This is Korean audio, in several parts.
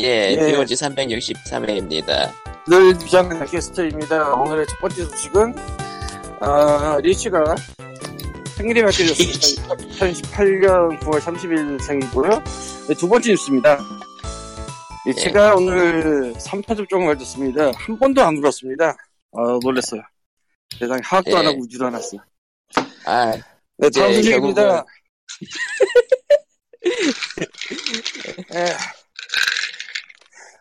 예, POG 363회입니다. 늘 비장의 팟캐스트입니다. 오늘의 첫 번째 소식은 리치가 생일이 밝혀졌습니다. 2018년 9월 30일 생이고요. 네, 두 번째 뉴스입니다. 리치가 오늘 3차 접종을 맞았습니다. 한 번도 안 울었습니다. 놀랐어요. 세상에 하악도 안 하고 우지도 않았어요. 아, 네, 다음 소식입니다.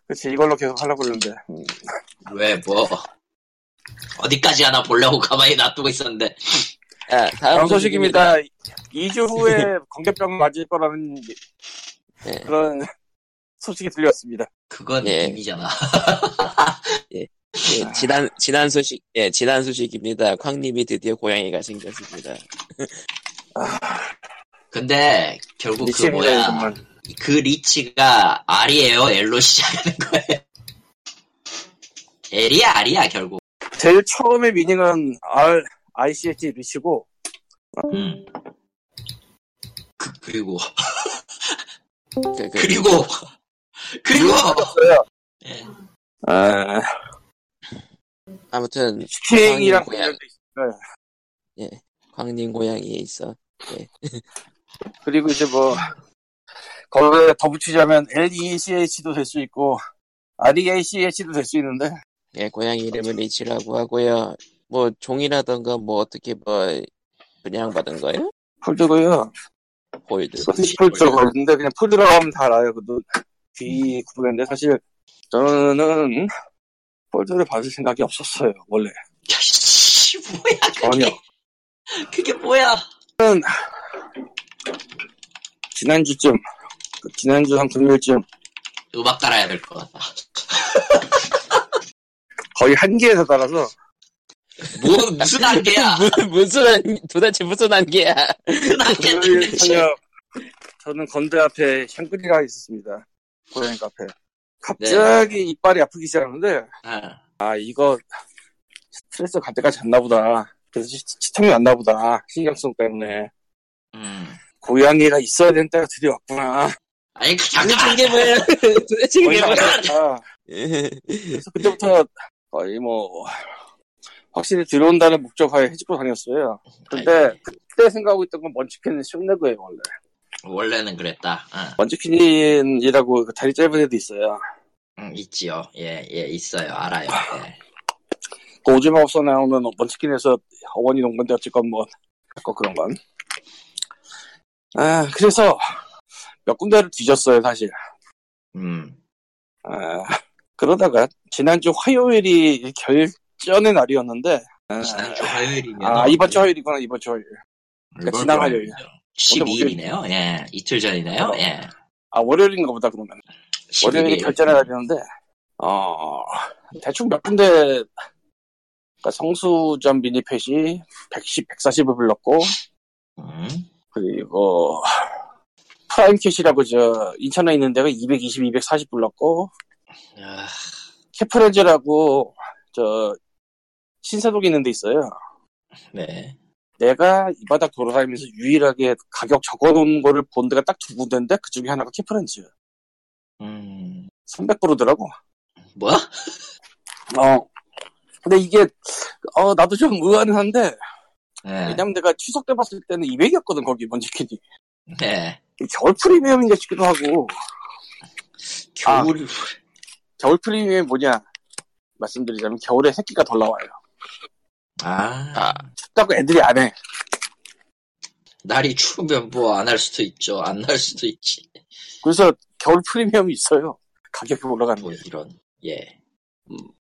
그치, 이걸로 계속 하려고 그러는데. 왜, 뭐. 어디까지 하나 보려고 가만히 놔두고 있었는데. 아, 다음 소식입니다. 2주 후에 광개병 맞을 거라는 그런 소식이 들렸습니다. 그건 얘기잖아. 예, 지난 소식입니다. 쾅님이 드디어 고양이가 생겼습니다. 근데 결국 그 뭐야 정말. 그 리치가 R이에요? L로 시작하는 거예요? L이야 R이야 결국. 제일 처음에 미닝은 R, ICH 리치고. 그리고. 예. 아무튼 슈킹이랑 고양이도 있어요. 예, 광님 고양이에 있어. 예. 그리고 이제 뭐 거기에 더 붙이자면 LECH도 될 수 있고 RECH도 될 수 있는데. 예, 고양이 이름은 리치라고 하고요. 뭐 종이라던가 뭐 어떻게 뭐 그냥 받은 거예요? 폴드고요. 폴드. 폴드라고 하는데 그냥 폴드라고 하면 다 알아요. 그도 귀 구분인데 사실 저는 폴드를 받을 생각이 없었어요 원래. 야, 씨, 뭐야 그게? 전혀. 그게 뭐야? 지난주 한 금요일쯤 음악 깔아야 될 것 같다. 거의 한계에서 따라서. 무슨 한계야? 도대체 무슨 한계야? 금요일 저녁 저는 건대 앞에 샹그리가 있었습니다. 고양이 카페. 갑자기 이빨이 아프기 시작하는데 이거 스트레스 갈 때까지 잤나 보다. 그래서 시청이 왔나 보다. 신경성 때문에. 고양이가 있어야 되는 때가 드디어 왔구나. 아니, 그 작은 게 뭐야. 도대체 그게 뭐야. 그래서 그때부터 거의 뭐 확실히 들어온다는 목적하에 해집고 다녔어요. 근데 그때 생각하고 있던 건 먼치킨은 씹는 거예요, 원래. 원래는 그랬다. 먼치킨이라고 다리 짧은 애도 있어요. 있지요. 예, 있어요. 알아요. 예. 그 오줌마 없어 나오면 먼치킨에서 어원이 논 건데 어쨌건 뭐 그런 건. 그래서 몇 군데를 뒤졌어요, 사실. 그러다가 지난주 화요일이 결전의 날이었는데. 지난주 화요일이면. 이번 주 화요일이구나, 이번 주 화요일. 그러니까 지난 화요일. 12일이네요. 예, 이틀 전이네요. 예. 월요일인가 보다, 그러면. 12일. 월요일이 결전의 날이었는데, 대충 몇 군데, 그러니까 성수점 미니펫이 110, 140을 불렀고, 그리고 프라임캣이라고 저 인천에 있는 데가 220, 240 불렀고, 캣프렌즈라고 저 신사동에 있는 데 있어요. 네. 내가 이 바닥 돌아다니면서 유일하게 가격 적어놓은 거를 본 데가 딱 두 군데인데 그 중에 하나가 캣프렌즈. 300불이더라고. 뭐야? 근데 이게 나도 좀 의아는 한데. 네. 왜냐면 내가 추석 때 봤을 때는 200이었거든 거기 먼치킨이. 네. 겨울 프리미엄인가 싶기도 하고. 겨울 프리미엄이 뭐냐? 말씀드리자면 겨울에 새끼가 덜 나와요. 춥다고 애들이 안 해. 날이 추우면 뭐 안 할 수도 있죠. 안 날 수도 있지. 그래서 겨울 프리미엄이 있어요. 가격이 올라가는 거예요. 이런. 예.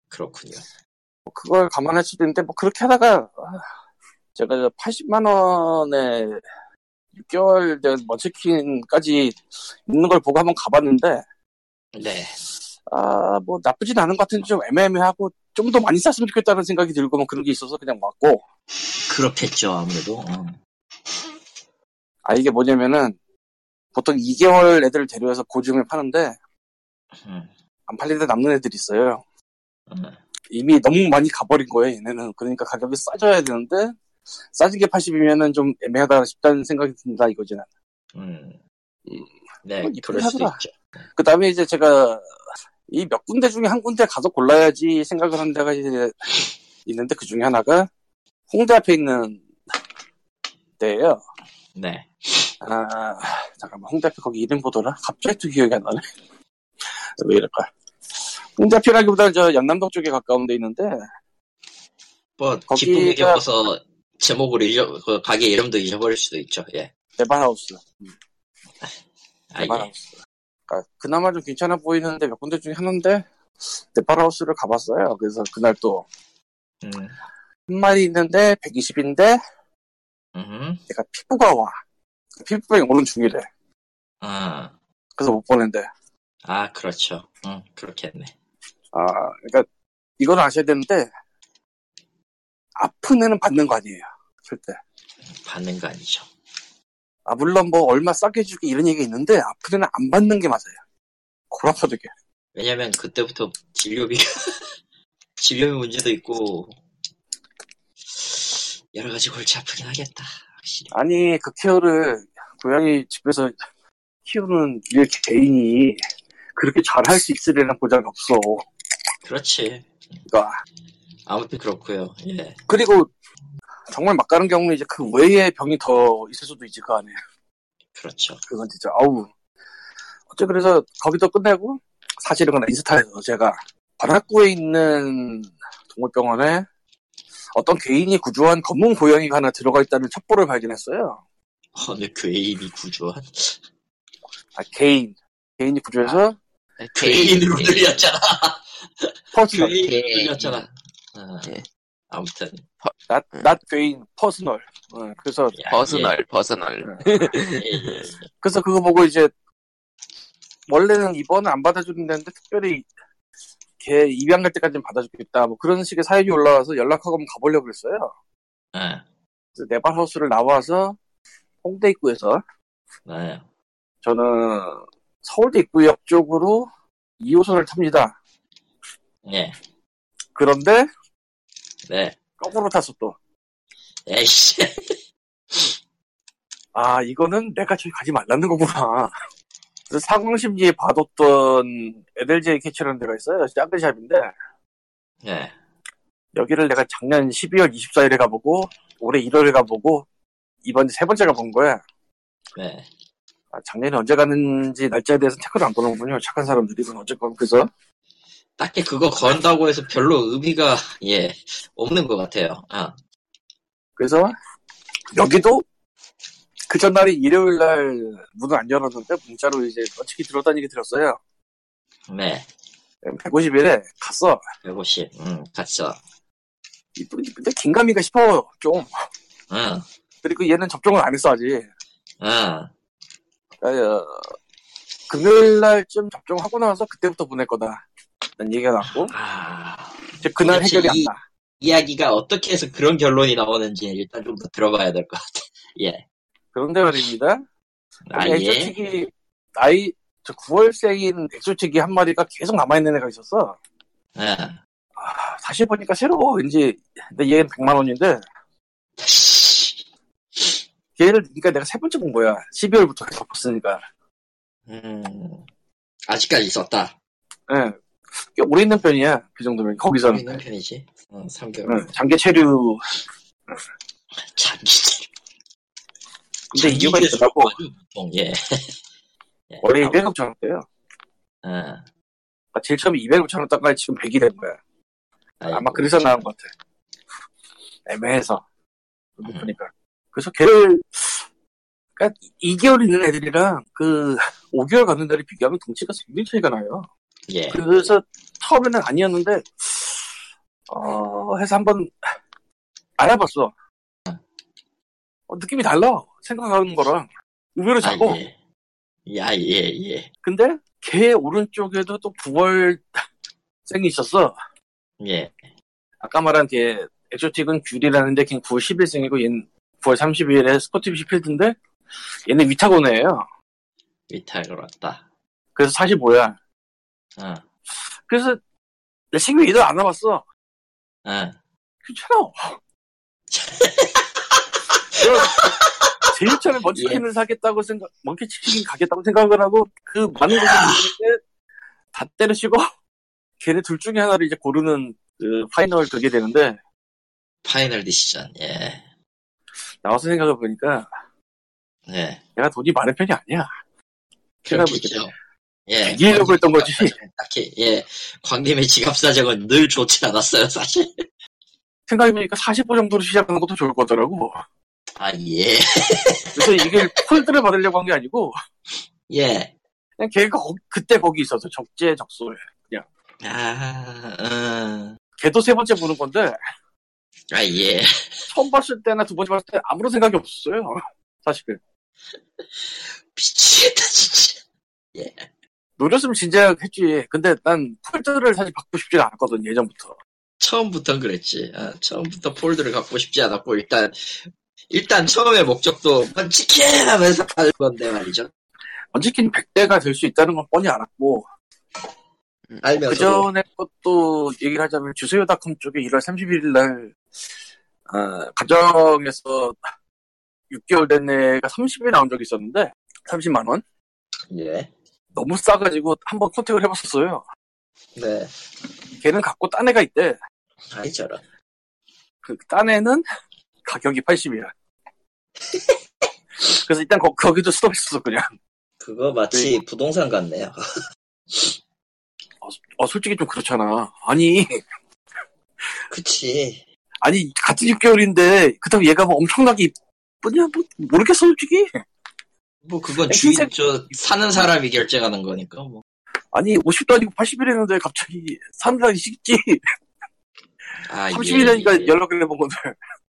그렇군요. 그걸 감안할 수도 있는데 뭐 그렇게 하다가. 제가 80만원에 6개월 된 먼치킨까지 있는 걸 보고 한번 가봤는데, 네. 뭐 나쁘진 않은 것 같은데 좀 애매하고 좀 더 많이 샀으면 좋겠다는 생각이 들고 뭐 그런 게 있어서 그냥 왔고. 그렇겠죠, 아무래도. 이게 뭐냐면은 보통 2개월 애들을 데려와서 고중을 파는데, 안 팔리다 남는 애들이 있어요. 이미 너무 많이 가버린 거예요, 얘네는. 그러니까 가격이 싸져야 되는데, 싸지게 80이면은 좀 애매하다 싶다는 생각이 든다, 이거지, 나는. 네, 그럴 수도 있죠. 그 다음에 이제 제가 이 몇 군데 중에 한 군데 가서 골라야지 생각을 하는 데가 이제 있는데 그 중에 하나가 홍대 앞에 있는 데예요. 네. 아 잠깐만 홍대 앞에 거기 이름 보더라. 갑자기 또 기억이 안 나네. 왜 이럴까? 홍대 앞이라기보다는 저 연남동 쪽에 가까운 데 있는데 뭐 기쁨이 없어서 제목을 그 가게 이름도 잊어버릴 수도 있죠. 예. 네바라우스. 네바라우스. 예. 그러니까 그나마 좀 괜찮아 보이는데 몇 군데 중에 하는데 네바라우스를 가봤어요. 그래서 그날 또 한 마리 있는데 120인데 내가 피부가 와. 피부병이 오는 중이래. 그래서 못 보는데. 아 그렇죠. 그렇겠네. 아 그러니까 이걸 아셔야 되는데 아픈 애는 받는 거 아니에요. 절대. 받는 거 아니죠. 아 물론 뭐 얼마 싸게 주기 이런 얘기 있는데 아픈 애는 안 받는 게 맞아요. 고라파되게. 왜냐면 그때부터 진료비가 진료비 문제도 있고 여러 가지 골치 아프긴 하겠다. 확실히. 아니 그 케어를 고양이 집에서 키우는 일 개인이 그렇게 잘할 수 있으려는 보장이 없어. 그렇지. 그러니까. 아무튼 그렇고요. 예. 그리고 정말 막가는 경우는 이제 그 외에 병이 더 있을 수도 있을 거 아니에요. 그렇죠. 그건 진짜 아우. 어째 그래서 거기도 끝내고 사실은 그냥 인스타에서 제가 관악구에 있는 동물병원에 어떤 개인이 구조한 검은 고양이가 하나 들어가 있다는 첩보를 발견했어요. 어느 개인이 구조한? 아 개인이 구조해서 아, 개인으로 들렸잖아. 퍼스널 개인으로 들렸잖아. 네. 아무튼 not 개인 퍼스널. 그래서 야, 퍼스널. 예. 그래서 그거 보고 이제 원래는 입원을 안 받아주는 데인데 특별히 걔 입양 갈 때까지는 받아주겠다. 뭐 그런 식의 사연이 올라와서 연락하고 한번 가보려고 그랬어요. 네. 그래서 네바라우스를 나와서 홍대 입구에서. 네. 저는 서울대입구역 쪽으로 2호선을 탑니다. 네. 그런데 네. 거꾸로 탔어 또. 에이씨. 아 이거는 내가 저기 가지 말라는 거구나. 그래서 사공심리에 봐뒀던 LJ 캐치라는 데가 있어요. 작은 샵인데. 네. 여기를 내가 작년 12월 24일에 가보고 올해 1월에 가보고 이번에 세 번째 가본 거야. 네. 아, 작년에 언제 가는지 날짜에 대해서 체크도 안 보는군요. 착한 사람들이든 어쨌건 그래서 딱히 그거 건다고 해서 별로 의미가 예 없는 것 같아요. 아. 그래서 여기도 그 전날이 일요일 날 문을 안 열었는데 문자로 이제 어떻게 들어다니게 들었어요. 네. 150일에 갔어. 150. 갔어. 근데 긴가민가 싶어 좀. 그리고 얘는 접종을 안 했어 아직. 금요일 날쯤 접종하고 나서 그때부터 보낼 거다. 난 얘기가 났고. 아. 이제 그날 해결이 안 나. 이야기가 어떻게 해서 그런 결론이 나오는지 일단 좀 더 들어봐야 될 것 같아. 예. 그런데 말입니다. 아, 예. 엑소틱이, 저 9월생인 엑소틱이 한 마리가 계속 남아있는 애가 있었어. 예. 아, 다시 보니까 새로워, 왠지. 근데 얘는 100만 원인데. 얘를, 그러니까 내가 세 번째 본 거야. 12월부터 계속 봤으니까. 아직까지 있었다. 예. 네. 꽤 오래 있는 편이야. 그 정도면, 거기서는. 오래 있는 편이지. 3개월. 네. 장기체류. 장기체류. 근데 이유가 있더라고. 예. 원래 250,000원대요. 제일 처음에 250,000원 땄다가 지금 100이 된 거야. 아이고. 아마 그래서 나온 것 같아. 애매해서. 보니까. 그래서 걔를, 그니까 2개월 있는 애들이랑 그 5개월 가는 애들이 비교하면 덩치가 굉장히 차이가 나요. 예. 그래서 처음에는 아니었는데, 해서 한번 알아봤어. 느낌이 달라. 생각하는 거랑. 의외로 작고. 아, 예. 야, 예, 예. 근데 걔 오른쪽에도 또 9월생이 있었어. 예. 아까 말한 걔, 엑소틱은 귤이라는데 걔는 9월 10일생이고 얘는 9월 30일에 스포티비시 필드인데 얘는 위타곤이에요. 위타곤 왔다. 그래서 45야. 응. 그래서 내 생명이 이들 안 남았어. 응. 괜찮아. 제일 처음에 먼치킨을 예. 사겠다고 먼치킨 가겠다고 생각을 하고 그 많은 곳을 갔는데 다 때려치고 걔네 둘 중에 하나를 이제 고르는 그 파이널 그게 되는데. 파이널 디시전, 예. 나와서 생각해 보니까. 네. 내가 돈이 많은 편이 아니야. 그렇겠죠. 예. 이기려고 했던 거지. 딱히, 예. 광님의 지갑 사정은 늘 좋지 않았어요, 사실. 생각해보니까 45 정도로 시작하는 것도 좋을 거더라고. 아, 예. 그래서 이게 폴드를 받으려고 한 게 아니고. 예. 그냥 걔가 그때 거기 있어서 적재적소에, 그냥. 걔도 세 번째 보는 건데. 아, 예. 처음 봤을 때나 두 번째 봤을 때 아무런 생각이 없었어요. 사실은. 미치겠다, 진짜. 예. 노렸으면 진짜 했지. 근데 난 폴드를 사실 받고 싶지 않았거든, 예전부터. 처음부터는 그랬지. 아, 처음부터 폴드를 갖고 싶지 않았고, 일단 처음에 목적도 먼치킨 하면서 가는 건데 말이죠. 먼치킨 100대가 될 수 있다는 건 뻔히 알았고, 알면서도. 그전에 것도 얘기를 하자면, 주소요닷컴 쪽에 1월 31일 날, 가정에서 6개월 된 애가 30이 나온 적이 있었는데, 30만원? 예. 너무 싸가지고 한번 컨택을 해봤었어요. 네. 걔는 갖고 딴 애가 있대. 아이, 저런. 그, 딴 애는 가격이 80이야. 그래서 일단 거기도 스톱했었어, 그냥. 그거 마치 네. 부동산 같네요. 솔직히 좀 그렇잖아. 아니. 그치. 아니, 같은 6개월인데, 그렇다고 얘가 뭐 엄청나게 이쁘냐? 뭐, 모르겠어, 솔직히. 뭐, 그건 주인, 사는 사람이 결정하는 거니까, 뭐. 아니, 50도 아니고 80이라는데 갑자기 사느라기 식지. 아, 30이라니까 예. 연락을 해본 건데.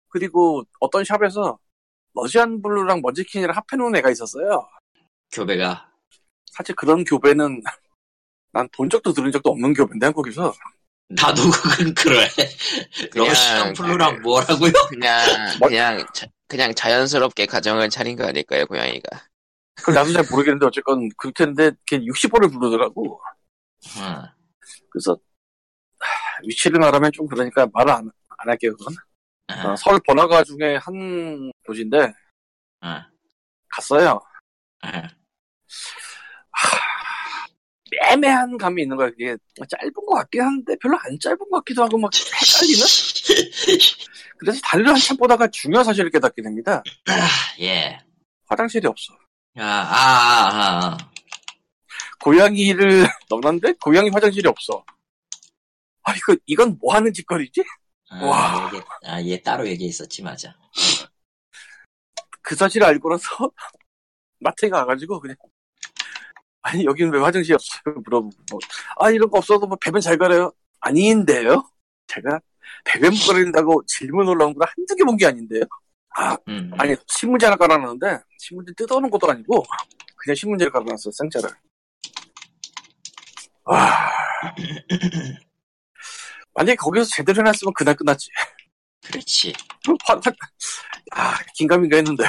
그리고 어떤 샵에서 러시안 블루랑 먼치킨이랑 합해놓은 애가 있었어요. 교배가. 사실 그런 교배는 난 본 적도 들은 적도 없는 교배인데, 한국에서. 나도 그건 그래. 러시안 블루랑 뭐라고요? 그냥 자연스럽게 가정을 차린 거 아닐까요, 고양이가. 그 나도 잘 모르겠는데 어쨌건 그럴 텐데 걔 60번을 부르더라고. 그래서 위치를 말하면 좀 그러니까 말을 안 할게요 그건. 서울 번화가 중에 한 곳인데 갔어요. 애매한 감이 있는 거야. 그게 짧은 것 같긴 한데 별로 안 짧은 것 같기도 하고 막 헷갈리는. 그래서 다리를 한참 보다가 중요한 사실을 깨닫게 됩니다. 예. 화장실이 없어. 고양이를 넣는데 고양이 화장실이 없어. 아 이건 뭐 하는 짓거리지? 와. 얘 따로 얘기했었지 맞아. 그 사실을 알고 나서 마트에 가가지고 그냥 아니 여기는 왜 화장실이 없어요? 물어보고 뭐, 아 이런 거 없어도 뭐 배변 잘 가려요? 아닌데요? 제가 배변 못 가린다고 질문 올라온 거 한두 개 본 게 아닌데요? 아니, 신문지 하나 깔아놨는데, 신문지 뜯어놓은 것도 아니고, 그냥 신문지를 깔아놨어, 생짜를. 와. 만약에 거기서 제대로 해놨으면 그날 끝났지. 그렇지. 긴가민가 했는데,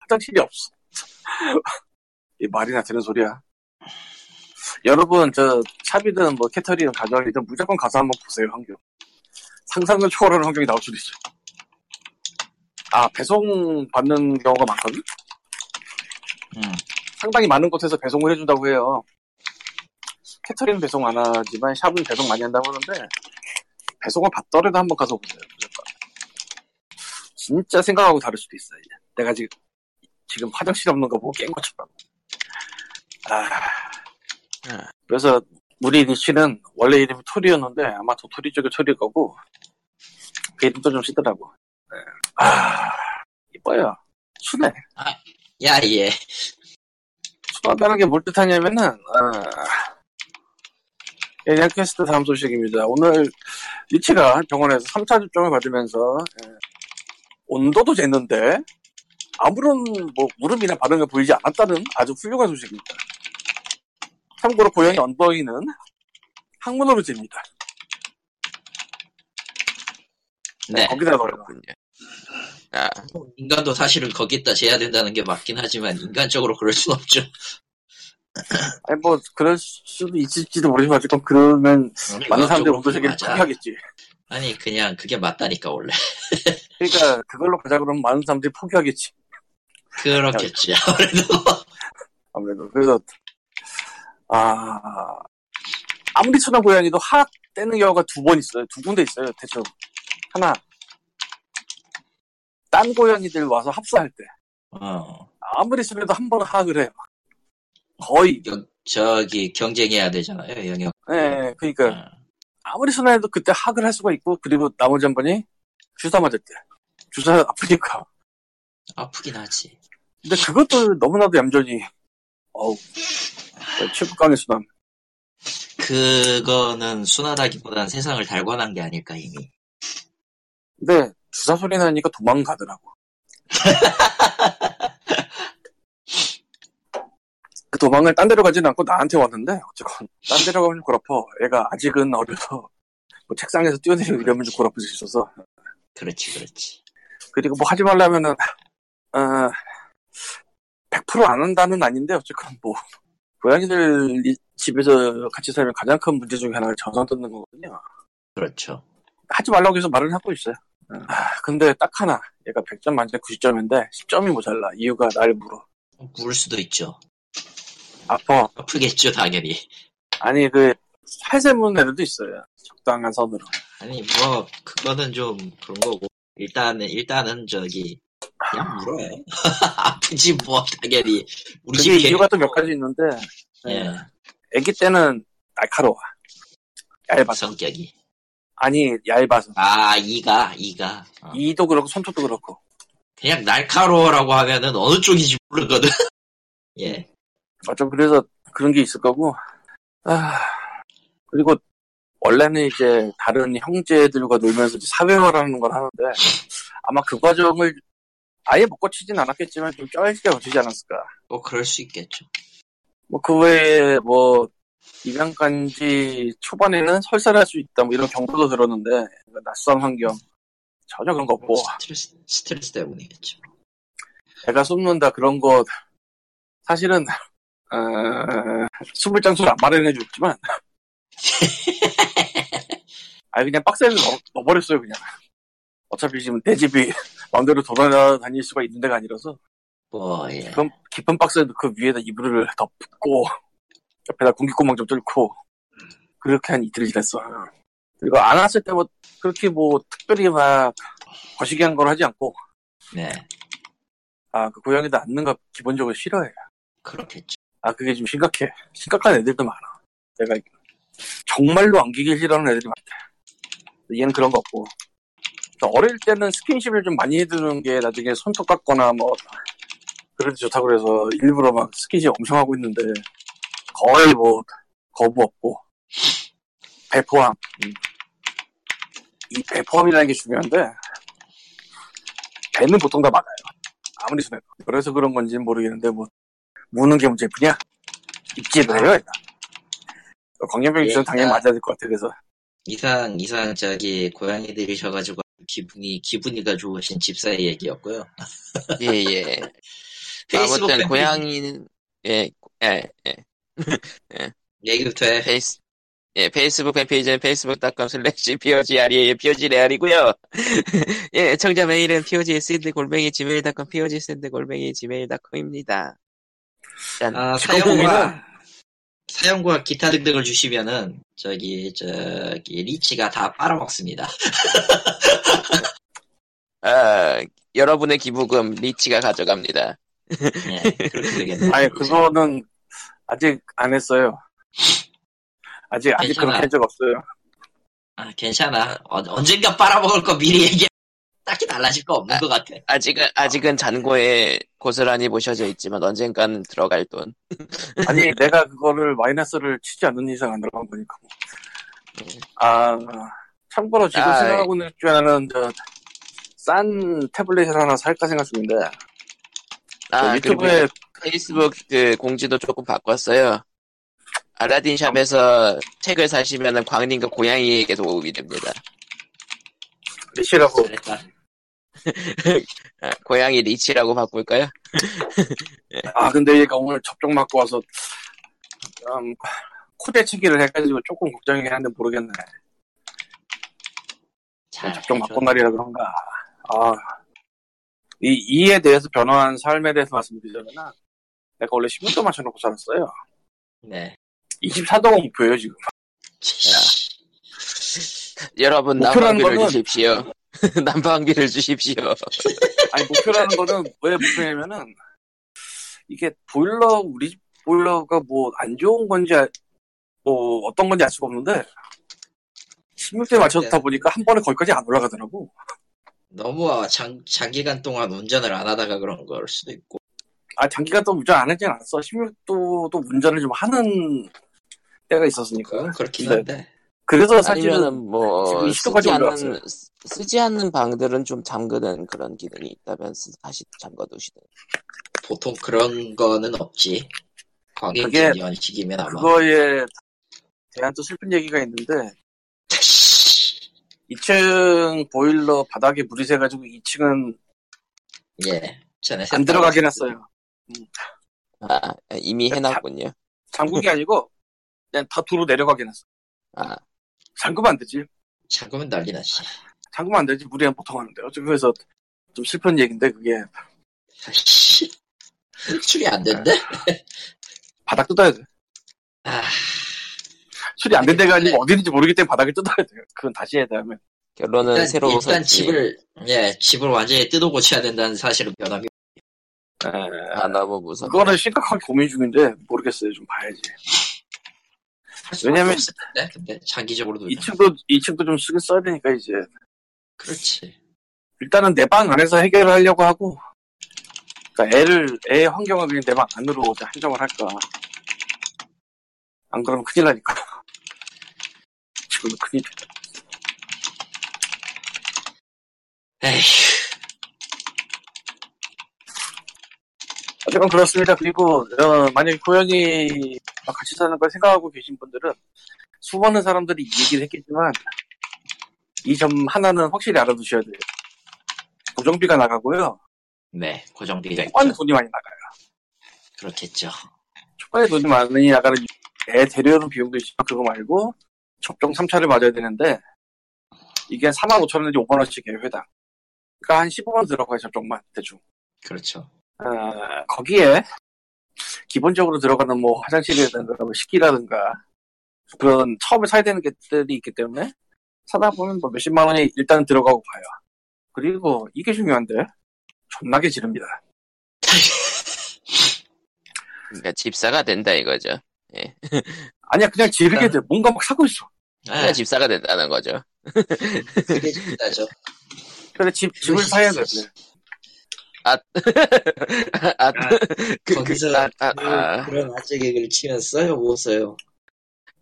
화장실이 없어. 이 말이나 되는 소리야. 여러분, 샵이든 뭐, 캐터리든 가정이든 무조건 가서 한번 보세요, 환경. 상상을 초월하는 환경이 나올 수도 있어. 배송 받는 경우가 많거든? 상당히 많은 곳에서 배송을 해준다고 해요. 캐터링 배송 안 하지만 샵은 배송 많이 한다고 하는데, 배송을 받더라도 한번 가서 보세요. 무조건. 진짜 생각하고 다를 수도 있어요. 내가 지금 화장실 없는 거 보고 깬 것처럼. 그래서, 우리 리치는 원래 이름이 토리였는데, 아마 도토리 쪽에 토리일 거고, 그 이름도 좀 쓰더라고. 이뻐요. 순해. 야, 예. 순하다는 게 뭘 뜻하냐면은, 예약캐스트 다음 소식입니다. 오늘, 리치가 병원에서 3차 접종을 받으면서, 온도도 쟀는데, 아무런, 뭐, 울음이나 반응이 보이지 않았다는 아주 훌륭한 소식입니다. 참고로 고양이 언더이는 항문으로 잽니다. 네. 거기다 넣었군요. 인간도 사실은 거기다 재야 된다는 게 맞긴 하지만 인간적으로 그럴 순 없죠. 아니 뭐 그럴 수도 있을지도 모르지만 어쨌건 그러면 많은 사람들이 온도세계를 포기하겠지. 아니 그냥 그게 맞다니까 원래. 그러니까 그걸로 가자 그러면 많은 사람들이 포기하겠지. 그렇겠지 아무래도. 그래서 아무리 쳐다 고양이도 하악 떼는 경우가 두 번 있어요. 두 군데 있어요. 대충 하나 딴 고양이들 와서 합사할 때 아무리 쳐도 한 번 하악을 해요. 거의 저기 경쟁해야 되잖아요. 영역. 네, 그러니까 아무리 쳐다도 그때 하악을 할 수가 있고, 그리고 나머지 한 번이 주사 맞을 때 주사 아프니까 아프긴 하지. 근데 그것도 너무나도 얌전히 어우 체육관의 순환. 그거는 순환하기보다는 세상을 달관한 게 아닐까 이미. 근데 주사 소리 나니까 도망가더라고. 그 도망을 딴 데로 가진 않고 나한테 왔는데, 어쨌건 딴 데로 가면 골아파. 애가 아직은 어려서 뭐 책상에서 뛰어내리고 이러면 좀 골아플 수 있어서. 그렇지 그렇지. 그리고 뭐 하지 말라면은 100% 안 한다는 아닌데, 어쨌건 뭐 고양이들 집에서 같이 살면 가장 큰 문제 중에 하나가 전선 뜯는 거거든요. 그렇죠. 하지 말라고 해서 말은 하고 있어요. 근데 딱 하나, 얘가 100점 만점에 90점인데 10점이 모자라. 이유가 날 물어. 물을 수도 있죠. 아파. 아프겠죠 당연히. 아니 그 살살 무는 애들도 있어요. 적당한 선으로. 아니 뭐 그거는 좀 그런 거고, 일단은 저기 그냥 물어요. 아프지 뭐 당연히. 우리 집 이유가 또 몇 가지 있는데. 예. 애기 때는 날카로워. 얇아서. 성격이. 아니 얇아서. 아 이가. 이도 그렇고 손톱도 그렇고. 그냥 날카로워라고 하면은 어느 쪽인지 모르거든. 예. 어쩜 그래서 그런 게 있을 거고. 아 그리고 원래는 이제 다른 형제들과 놀면서 이제 사회화라는 걸 하는데, 아마 그 과정을 아예 못 거치진 않았겠지만 좀 짧게 거치지 않았을까. 뭐 그럴 수 있겠죠. 뭐 그 외에 뭐 입양간지 초반에는 설사를 할 수 있다 뭐 이런 경고도 들었는데, 낯선 환경 전혀 그런 거 없고 스트레스 때문이겠죠. 애가 숨는다 그런 거 사실은 숨을 장소를 안 마련해 줬지만 아니 그냥 박스에서 넣어버렸어요. 그냥 어차피 지금 내 집이 마음대로 돌아다닐 수가 있는 데가 아니라서. 예. 깊은 박스에 그 위에다 이불을 덮고 옆에다 공기구멍 좀 뚫고 그렇게 한 이틀을 지냈어. 그리고 안 왔을 때 뭐 그렇게 뭐 특별히 막 거시기한 걸 하지 않고. 네. 아, 그 고양이도 앉는 거 기본적으로 싫어해. 그렇겠죠. 아, 그게 좀 심각해. 심각한 애들도 많아. 내가 정말로 안기길 싫어하는 애들이 많대. 얘는 그런 거 없고. 어릴 때는 스킨십을 좀 많이 해두는 게 나중에 손톱 깎거나 뭐 그래도 좋다고 그래서 일부러 막 스킨십 엄청 하고 있는데 거의 뭐 거부 없고. 배포함. 이 배포함이라는 게 중요한데 배는 보통 다 막아요. 아무리 손해도. 그래서 그런 건지는 모르겠는데 뭐 무는 게 문제뿐이야. 입질을 해요. 광견병이 있으면 당연히 맞아야 될 것 같아. 그래서 이상 저기 고양이들이셔가지고 기분이가 좋으신 집사의 얘기였고요. 예예. 아무튼 고양이는 예예예. 얘기부터 해. 페이스북 팬페이지는 facebook.com/POGREAL POGREAL이고요. 예, 청자 메일은 POGSND@gmail.com POGSND@gmail.com입니다. 아, 사연과 기타 등등을 주시면은 저기 리치가 다 빨아먹습니다. 여러분의 기부금 리치가 가져갑니다. 네, 그렇게 되겠네요. 아니 그거는 아직 안 했어요. 아직 그렇게 한 적 없어요. 아 괜찮아. 언젠가 빨아먹을 거 미리 얘기해. 딱히 달라질 거 없는 것 같아. 아직은 잔고에 고스란히 모셔져 있지만 언젠가는 들어갈 돈. 아니 내가 그거를 마이너스를 치지 않는 이상 안 들어간 거니까. 아 참고로 지금 생각하고 있는 중에는 싼 태블릿을 하나 살까 생각 중인데. 아 유튜브에 페이스북 그 공지도 조금 바꿨어요. 알라딘 샵에서 책을 사시면은 광림과 고양이에게 도움이 됩니다. 리치라고. 고양이 리치라고 바꿀까요? 아 근데 얘가 오늘 접종 맞고 와서 코대치기를 해가지고 조금 걱정이긴 한데 모르겠네. 접종 맞고 날이라 그런가. 아, 이에 대해서 변화한 삶에 대해서 말씀드리자면, 내가 원래 16도 맞춰놓고 살았어요. 네. 24도가 목표예요 지금. 여러분 난방비를 거는... 주십시오. 난방비를 주십시오. 아니 목표라는 거는 왜 목표냐면은 이게 보일러 우리 집 보일러가 뭐 안 좋은 건지 뭐 어떤 건지 알 수가 없는데 16대 맞춰다 보니까 한 번에 거기까지 안 올라가더라고. 너무 장기간 동안 운전을 안 하다가 그런 걸 수도 있고. 아 장기간 동안 운전 안 하진 않았어. 16도도 운전을 좀 하는 때가 있었으니까. 그렇긴 한데. 그래서 사실은 뭐 쓰지 않는 방들은 좀 잠그는 그런 기능이 있다면 다시 잠가두시든. 보통 그런 거는 없지. 그게 연식이면 아마. 그거에 대한 또 슬픈 얘기가 있는데 2층 보일러 바닥에 물이 새가지고 2층은 예, 안 들어가긴 했어요. 아 이미 해놨군요. 잠그기 아니고 그냥 다 도로 내려가긴 했어. 아 잠그면 안 되지. 잠그면 난리 나지. 잠그면 안 되지. 물이 그냥 보통 하는데. 그래서 좀 슬픈 얘기인데 그게 출이 안 된대. 바닥 뜯어야 돼. 아. 출이 안 된 데가 아니고 어디인지 모르기 때문에 바닥을 뜯어야 돼요. 그건 다시 해야 되면. 결론은 새로 일단 집을 완전히 뜯어 고쳐야 된다는 사실은 변함이. 아, 나 뭐 무슨. 그거는 심각하게 고민 중인데 모르겠어요. 좀 봐야지. 왜냐면 근데 장기적으로도 2층도 좀 쓰긴 써야 되니까 이제. 그렇지. 일단은 내 방 안에서 해결을 하려고 하고. 그러니까 애의 환경을 그냥 내 방 안으로 한정을 할까. 안 그러면 큰일 나니까. 지금도 큰일. 에휴. 어쨌건 그렇습니다. 그리고 만약에 고양이 같이 사는 걸 생각하고 계신 분들은 수많은 사람들이 이 얘기를 했겠지만 이 점 하나는 확실히 알아두셔야 돼요. 고정비가 나가고요. 네, 고정비가 있죠. 초반에 돈이 많이 나가요. 그렇겠죠. 초반에 돈이 많이 나가는 애 데려오는 비용도 있지만 그거 말고 접종 3차를 맞아야 되는데 이게 45,000원인지 5만원씩이에요 회당. 그러니까 한 15만 들어가요 접종만 대충. 그렇죠. 거기에 기본적으로 들어가는 뭐 화장실이라든가 뭐 식기라든가 그런 처음에 사야 되는 것들이 있기 때문에 사다 보면 뭐 몇십만 원이 일단 들어가고 봐요. 그리고 이게 중요한데 존나게 지릅니다. 그러니까 집사가 된다 이거죠. 예. 아니야 그냥 지르게 돼. 뭔가 막 사고 있어. 그냥 집사가 된다는 거죠. 그게 집사죠. 근데 집을 사야 돼. 그런 아재 개그를 치면 써요 못 써요.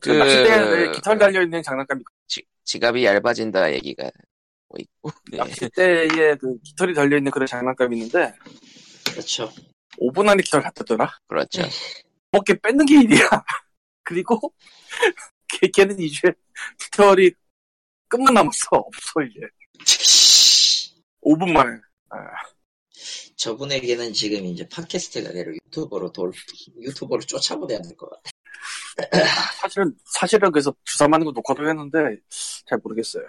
그 낚싯대에 깃털 달려 있는 장난감이 지갑이 얇아진다 얘기가 뭐 있고. 네. 낚싯대에 그 깃털이 달려 있는 그런 장난감이 있는데. 그렇죠. 5분 안에 깃털 다 뜯더라. 그렇죠. 어깨 뺏는 게 일이야. 그리고 걔는 이제 깃털이 끝만 남았어. 없어 이제. 5분 만에. 아. 저분에게는 지금 이제 팟캐스트가 아니라 유튜버로 쫓아보내야 될 것 같아. 사실은 그래서 주사 맞는 거 녹화도 했는데 잘 모르겠어요.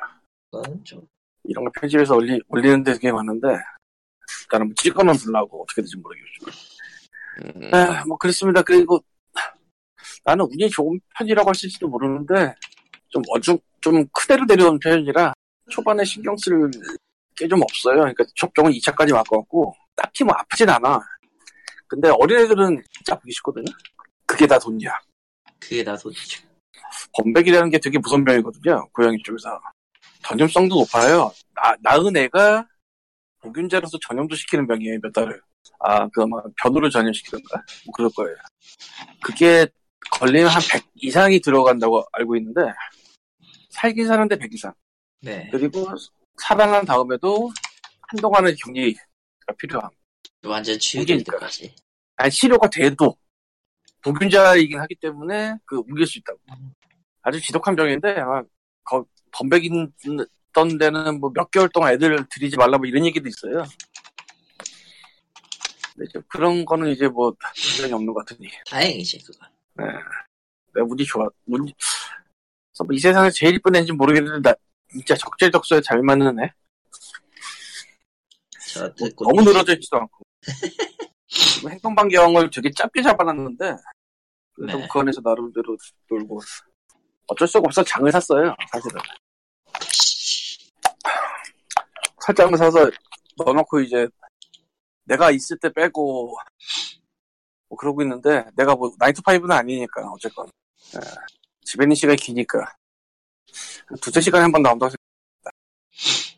좀. 이런 거 편집해서 올리는 데 되게 많은데 일단은 뭐 찍어만 보려고 어떻게 될지 모르겠죠. 뭐 그렇습니다. 그리고 나는 운이 좋은 편이라고 할 수 있을지도 모르는데 좀 그대로 데려온 편이라 초반에 신경 쓸 게 좀 없어요. 그러니까 접종은 2차까지 맞고 딱히 뭐 아프진 않아. 근데 어린애들은 진짜 아프기 쉽거든요. 그게 다 돈이야. 그게 다 돈이죠. 범백이라는 게 되게 무서운 병이거든요. 고양이 쪽에서 전염성도 높아요. 낳은 애가 보균자로서 전염도 시키는 병이에요. 몇 달을. 그 아마 변으로 전염시키던가 뭐 그럴 거예요. 그게 걸리면 한 100 이상이 들어간다고 알고 있는데 살긴 사는데 100 이상. 네. 그리고 살아난 다음에도 한동안은 격리가 필요함. 완전 치유될 때까지. 아니 치료가 돼도 보균자이긴 하기 때문에 그 옮길 수 있다고. 아주 지독한 병인데 아마 범백이던 데는 뭐 몇 개월 동안 애들 들이지 말라 뭐 이런 얘기도 있어요. 이제 그런 거는 이제 뭐 문제는 없는 것 같으니 다행이지 그건. 네, 내가 운이 좋아. 그래서 뭐 이 세상에 제일 이쁜 애인지 모르겠는데 나 진짜 적재적소에 잘 맞는 애. 뭐, 너무 늘어져 있지도 않고. 행동 반경을 되게 짧게 잡아놨는데 그래서 네. 그 안에서 나름대로 놀고 어쩔 수가 없어 장을 샀어요. 사실은 살 장을 사서 넣어놓고 이제 내가 있을 때 빼고 뭐 그러고 있는데 내가 뭐 9to5는 아니니까 어쨌건 예. 집에 있는 시간이 기니까 두세 시간에 한 번 나온다고 생각합니다.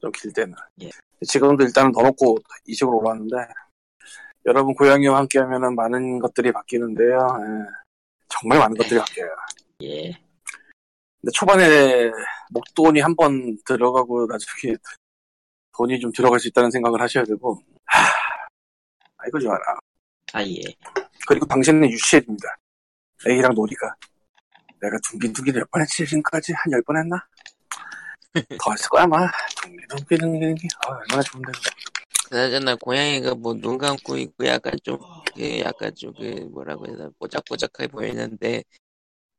좀 길 때는 예. 지금도 일단은 넣어놓고 이 식으로 올라왔는데 여러분 고양이와 함께 하면은 많은 것들이 바뀌는데요. 예. 정말 많은 것들이 바뀌어요. 예. 근데 초반에 목돈이 한 번 들어가고 나중에 돈이 좀 들어갈 수 있다는 생각을 하셔야 되고 이거 좀 알아. 아 예. 그리고 당신은 유치해집니다. 애기랑 노니까 내가 둥기둥기를 몇 번 했지 지금까지 한 10번 했나? 더 했을 거야 아마. 둥기둥기 얼마나 좋은데. 그나저나 고양이가 뭐 눈 감고 있고 약간 좀 뭐라고 해야 되나 뽀짝뽀짝하게 보이는데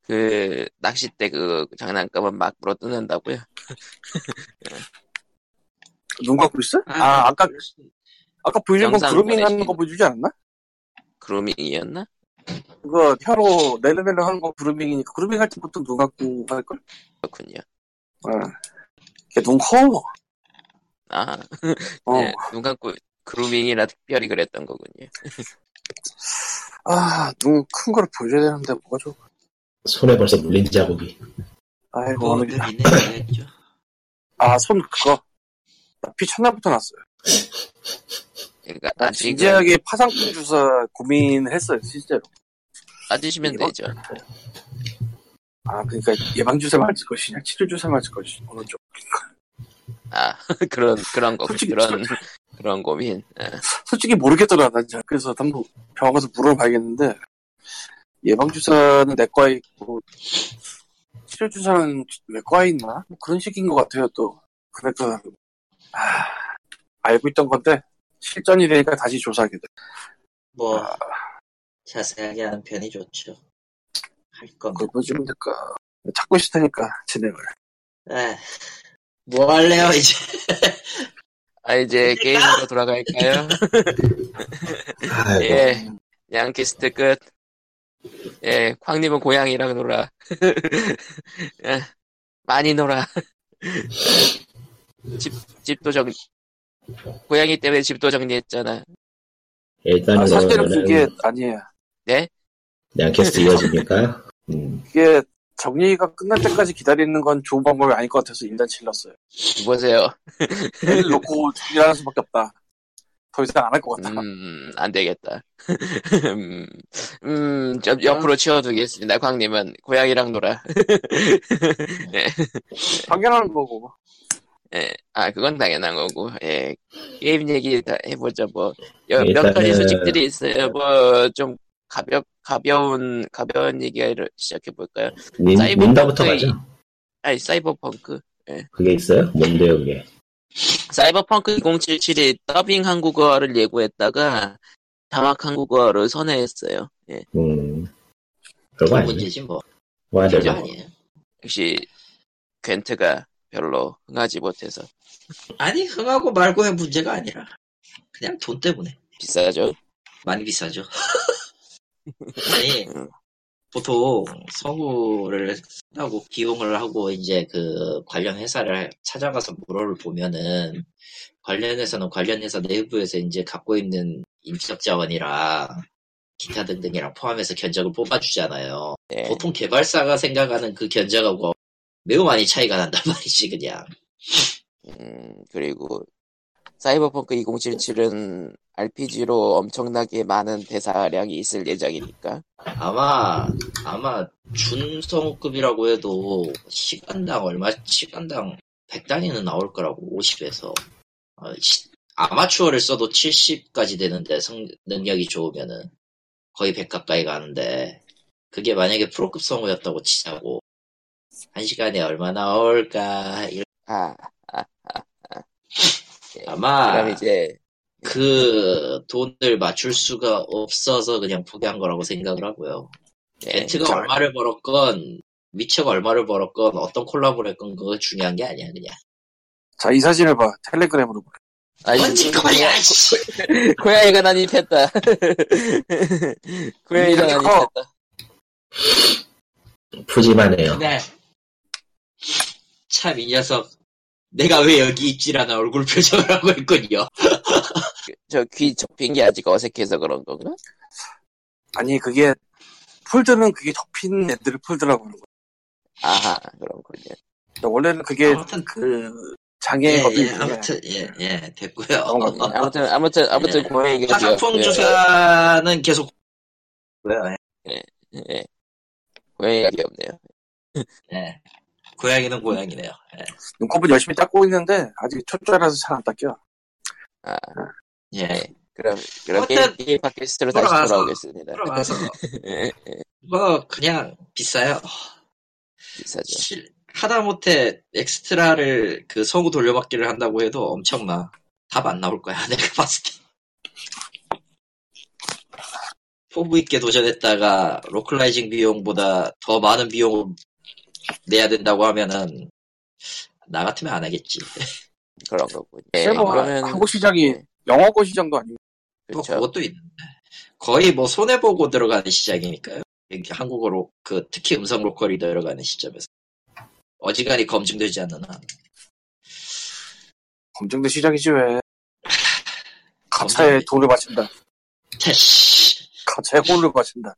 그 낚싯대 그 장난감은 막 물어 뜯는다고요? 눈 감고 있어? 아 아까 보이는 건 그루밍 하는 거 보여주지 않았나? 그루밍이었나? 그거 혀로 렐레멜레 하는 건 그루밍이니까 그루밍 할 때 보통 눈 감고 할걸? 그렇군요. 어. 걔 눈 커. 아, 네, 눈 감고 그루밍이라 특별히 그랬던 거군요. 아, 눈 큰 걸 보여줘야 되는데 뭐가 좋을까? 손에 벌써 물린 자국이. 아이고, 오늘 아, 손 그거. 나 피 첫날부터 났어요. 그러니까 나 진지하게 파상풍 주사 고민했어요, 실제로. 맞으시면 되죠. 아, 그러니까 예방주사 맞을 것이냐, 치료주사 맞을 것이냐, 어느 쪽인가. 아, 그런 거, 솔직히, 그런 고민. 아. 솔직히 모르겠더라, 난. 그래서 한번 병원 가서 물어봐야겠는데, 예방주사는 내과에 있고, 치료주사는 외과에 있나? 뭐 그런 식인 것 같아요, 또. 그랬더라. 아, 알고 있던 건데, 실전이 되니까 다시 조사하게 돼. 뭐, 아, 자세하게 하는 편이 좋죠. 할 건. 그걸 보시면 될까. 찾고 싶다니까, 진행을. 네. 뭐 할래요, 이제? 아, 이제 게임으로 돌아갈까요? 예. 양키스트 끝. 예, 광님은 고양이랑 놀아. 예, 많이 놀아. 집도 정리. 고양이 때문에 집도 정리했잖아. 일단은 아, 사실은 그게 아니에요. 네? 양캐스트 이어집니까? 이게 정리가 끝날 때까지 기다리는 건 좋은 방법이 아닐 것 같아서 일단 질렀어요. 보세요. 애를 놓고 정리하는 수밖에 없다. 더 이상 안 할 것 같다. 안 되겠다. 좀 옆으로 치워두겠습니다. 광님은 고양이랑 놀아. 네. 당연한 거고. 예, 아, 그건 당연한 거고, 예. 게임 얘기 다 해보자, 뭐. 몇 가지 소식들이 있어요. 뭐, 좀 가벼운 얘기를 시작해볼까요? 사이버펑크. 아니, 사이버펑크. 예. 그게 있어요? 뭔데요, 그게? 사이버펑크 2077이 더빙 한국어를 예고했다가 자막 한국어를 선회했어요. 예. 그거 문제지, 뭐. 와, 네. 역시, 겐트가. 별로 흥하지 못해서. 아니 흥하고 말고의 문제가 아니라 그냥 돈 때문에. 비싸죠? 많이 비싸죠. 아니 보통 서구를 하고 비용을 하고 이제 그 관련 회사를 찾아가서 물어를 보면은 관련해서는 관련 회사 내부에서 이제 갖고 있는 인적 자원이랑 기타 등등이랑 포함해서 견적을 뽑아주잖아요. 네. 보통 개발사가 생각하는 그 견적하고 매우 많이 차이가 난단 말이지, 그냥. 그리고, 사이버펑크 2077은 RPG로 엄청나게 많은 대사량이 있을 예정이니까. 아마, 준성급이라고 해도, 시간당 100단위는 나올 거라고, 50에서. 아마추어를 써도 70까지 되는데, 능력이 좋으면은. 거의 100 가까이 가는데, 그게 만약에 프로급 성우였다고 치자고, 한 시간에 얼마나 나올까? 아마 그럼 이제 그 돈을 맞출 수가 없어서 그냥 포기한 거라고 생각을 하고요. 겐트가 얼마를 벌었건 위쳐가 얼마를 벌었건 어떤 콜라보를 했건 그거 중요한 게 아니야 그냥. 자, 이 사진을 봐. 텔레그램으로 봐. 뭔지 거야. 고양이가 난입했다. 고양이가 난입했다. 푸짐하네요. 네. 참 이 녀석 내가 왜 여기 있지라는 얼굴 표정을 하고 있군요. 저 귀 접힌 게 아직 어색해서 그런 건가? 아니 그게 폴드는 그게 접힌 애들을 폴드라고 하는 거예요. 아하 그런군요. 원래는 그게 아무튼 그 장애가 아무튼 예예 됐고요. 아무튼 고양이가 화상풍 주사는 계속 예. 고양이가 귀엽네요. 예. 고양이는 고양이네요. 예. 눈곱은 열심히 닦고 있는데 아직 초짜라서 잘 안 닦여. 아 예. 그럼 게임 팟캐스트로 다시 돌아오겠습니다. 예. 뭐 그냥 비싸요. 비싸죠. 하다못해 엑스트라를 그 성우 돌려받기를 한다고 해도 엄청나. 답 안 나올 거야 내가 봤을 때. 포부 있게 도전했다가 로컬라이징 비용보다 더 많은 비용을 내야 된다고 하면은 나 같으면 안 하겠지. 그런 거고. 네, 그러면 한국 시장이 영어권 시장도 아니고. 그렇죠. 그것도 있는데 거의 뭐 손해 보고 들어가는 시장이니까요. 한국어로 그 특히 음성 로컬이 들어가는 시점에서 어지간히 검증되지 않는 한. 검증된 시장이지 왜? 가차에 돈을 바친다. 가차에 꼴을 바친다.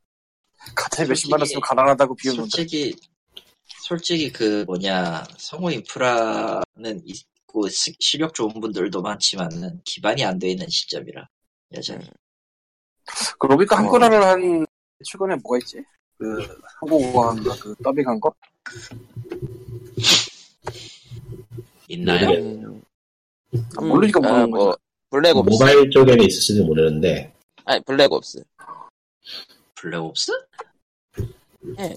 가차에 몇십만 원 쓰면 가난하다고 비웃는다. 솔직히 그 뭐냐 성우 인프라는 있고 실력 좋은 분들도 많지만은 기반이 안 돼 있는 시점이라 여전히. 그러니까 한글화를 한 최근에 뭐가 있지? 그 한국어한가 그 더빙한 거? 있나요? 모르니까 모르는 거야. 블랙옵스 모바일 쪽에는 있을지도 모르는데. 아니 블랙옵스. 블랙옵스? 네.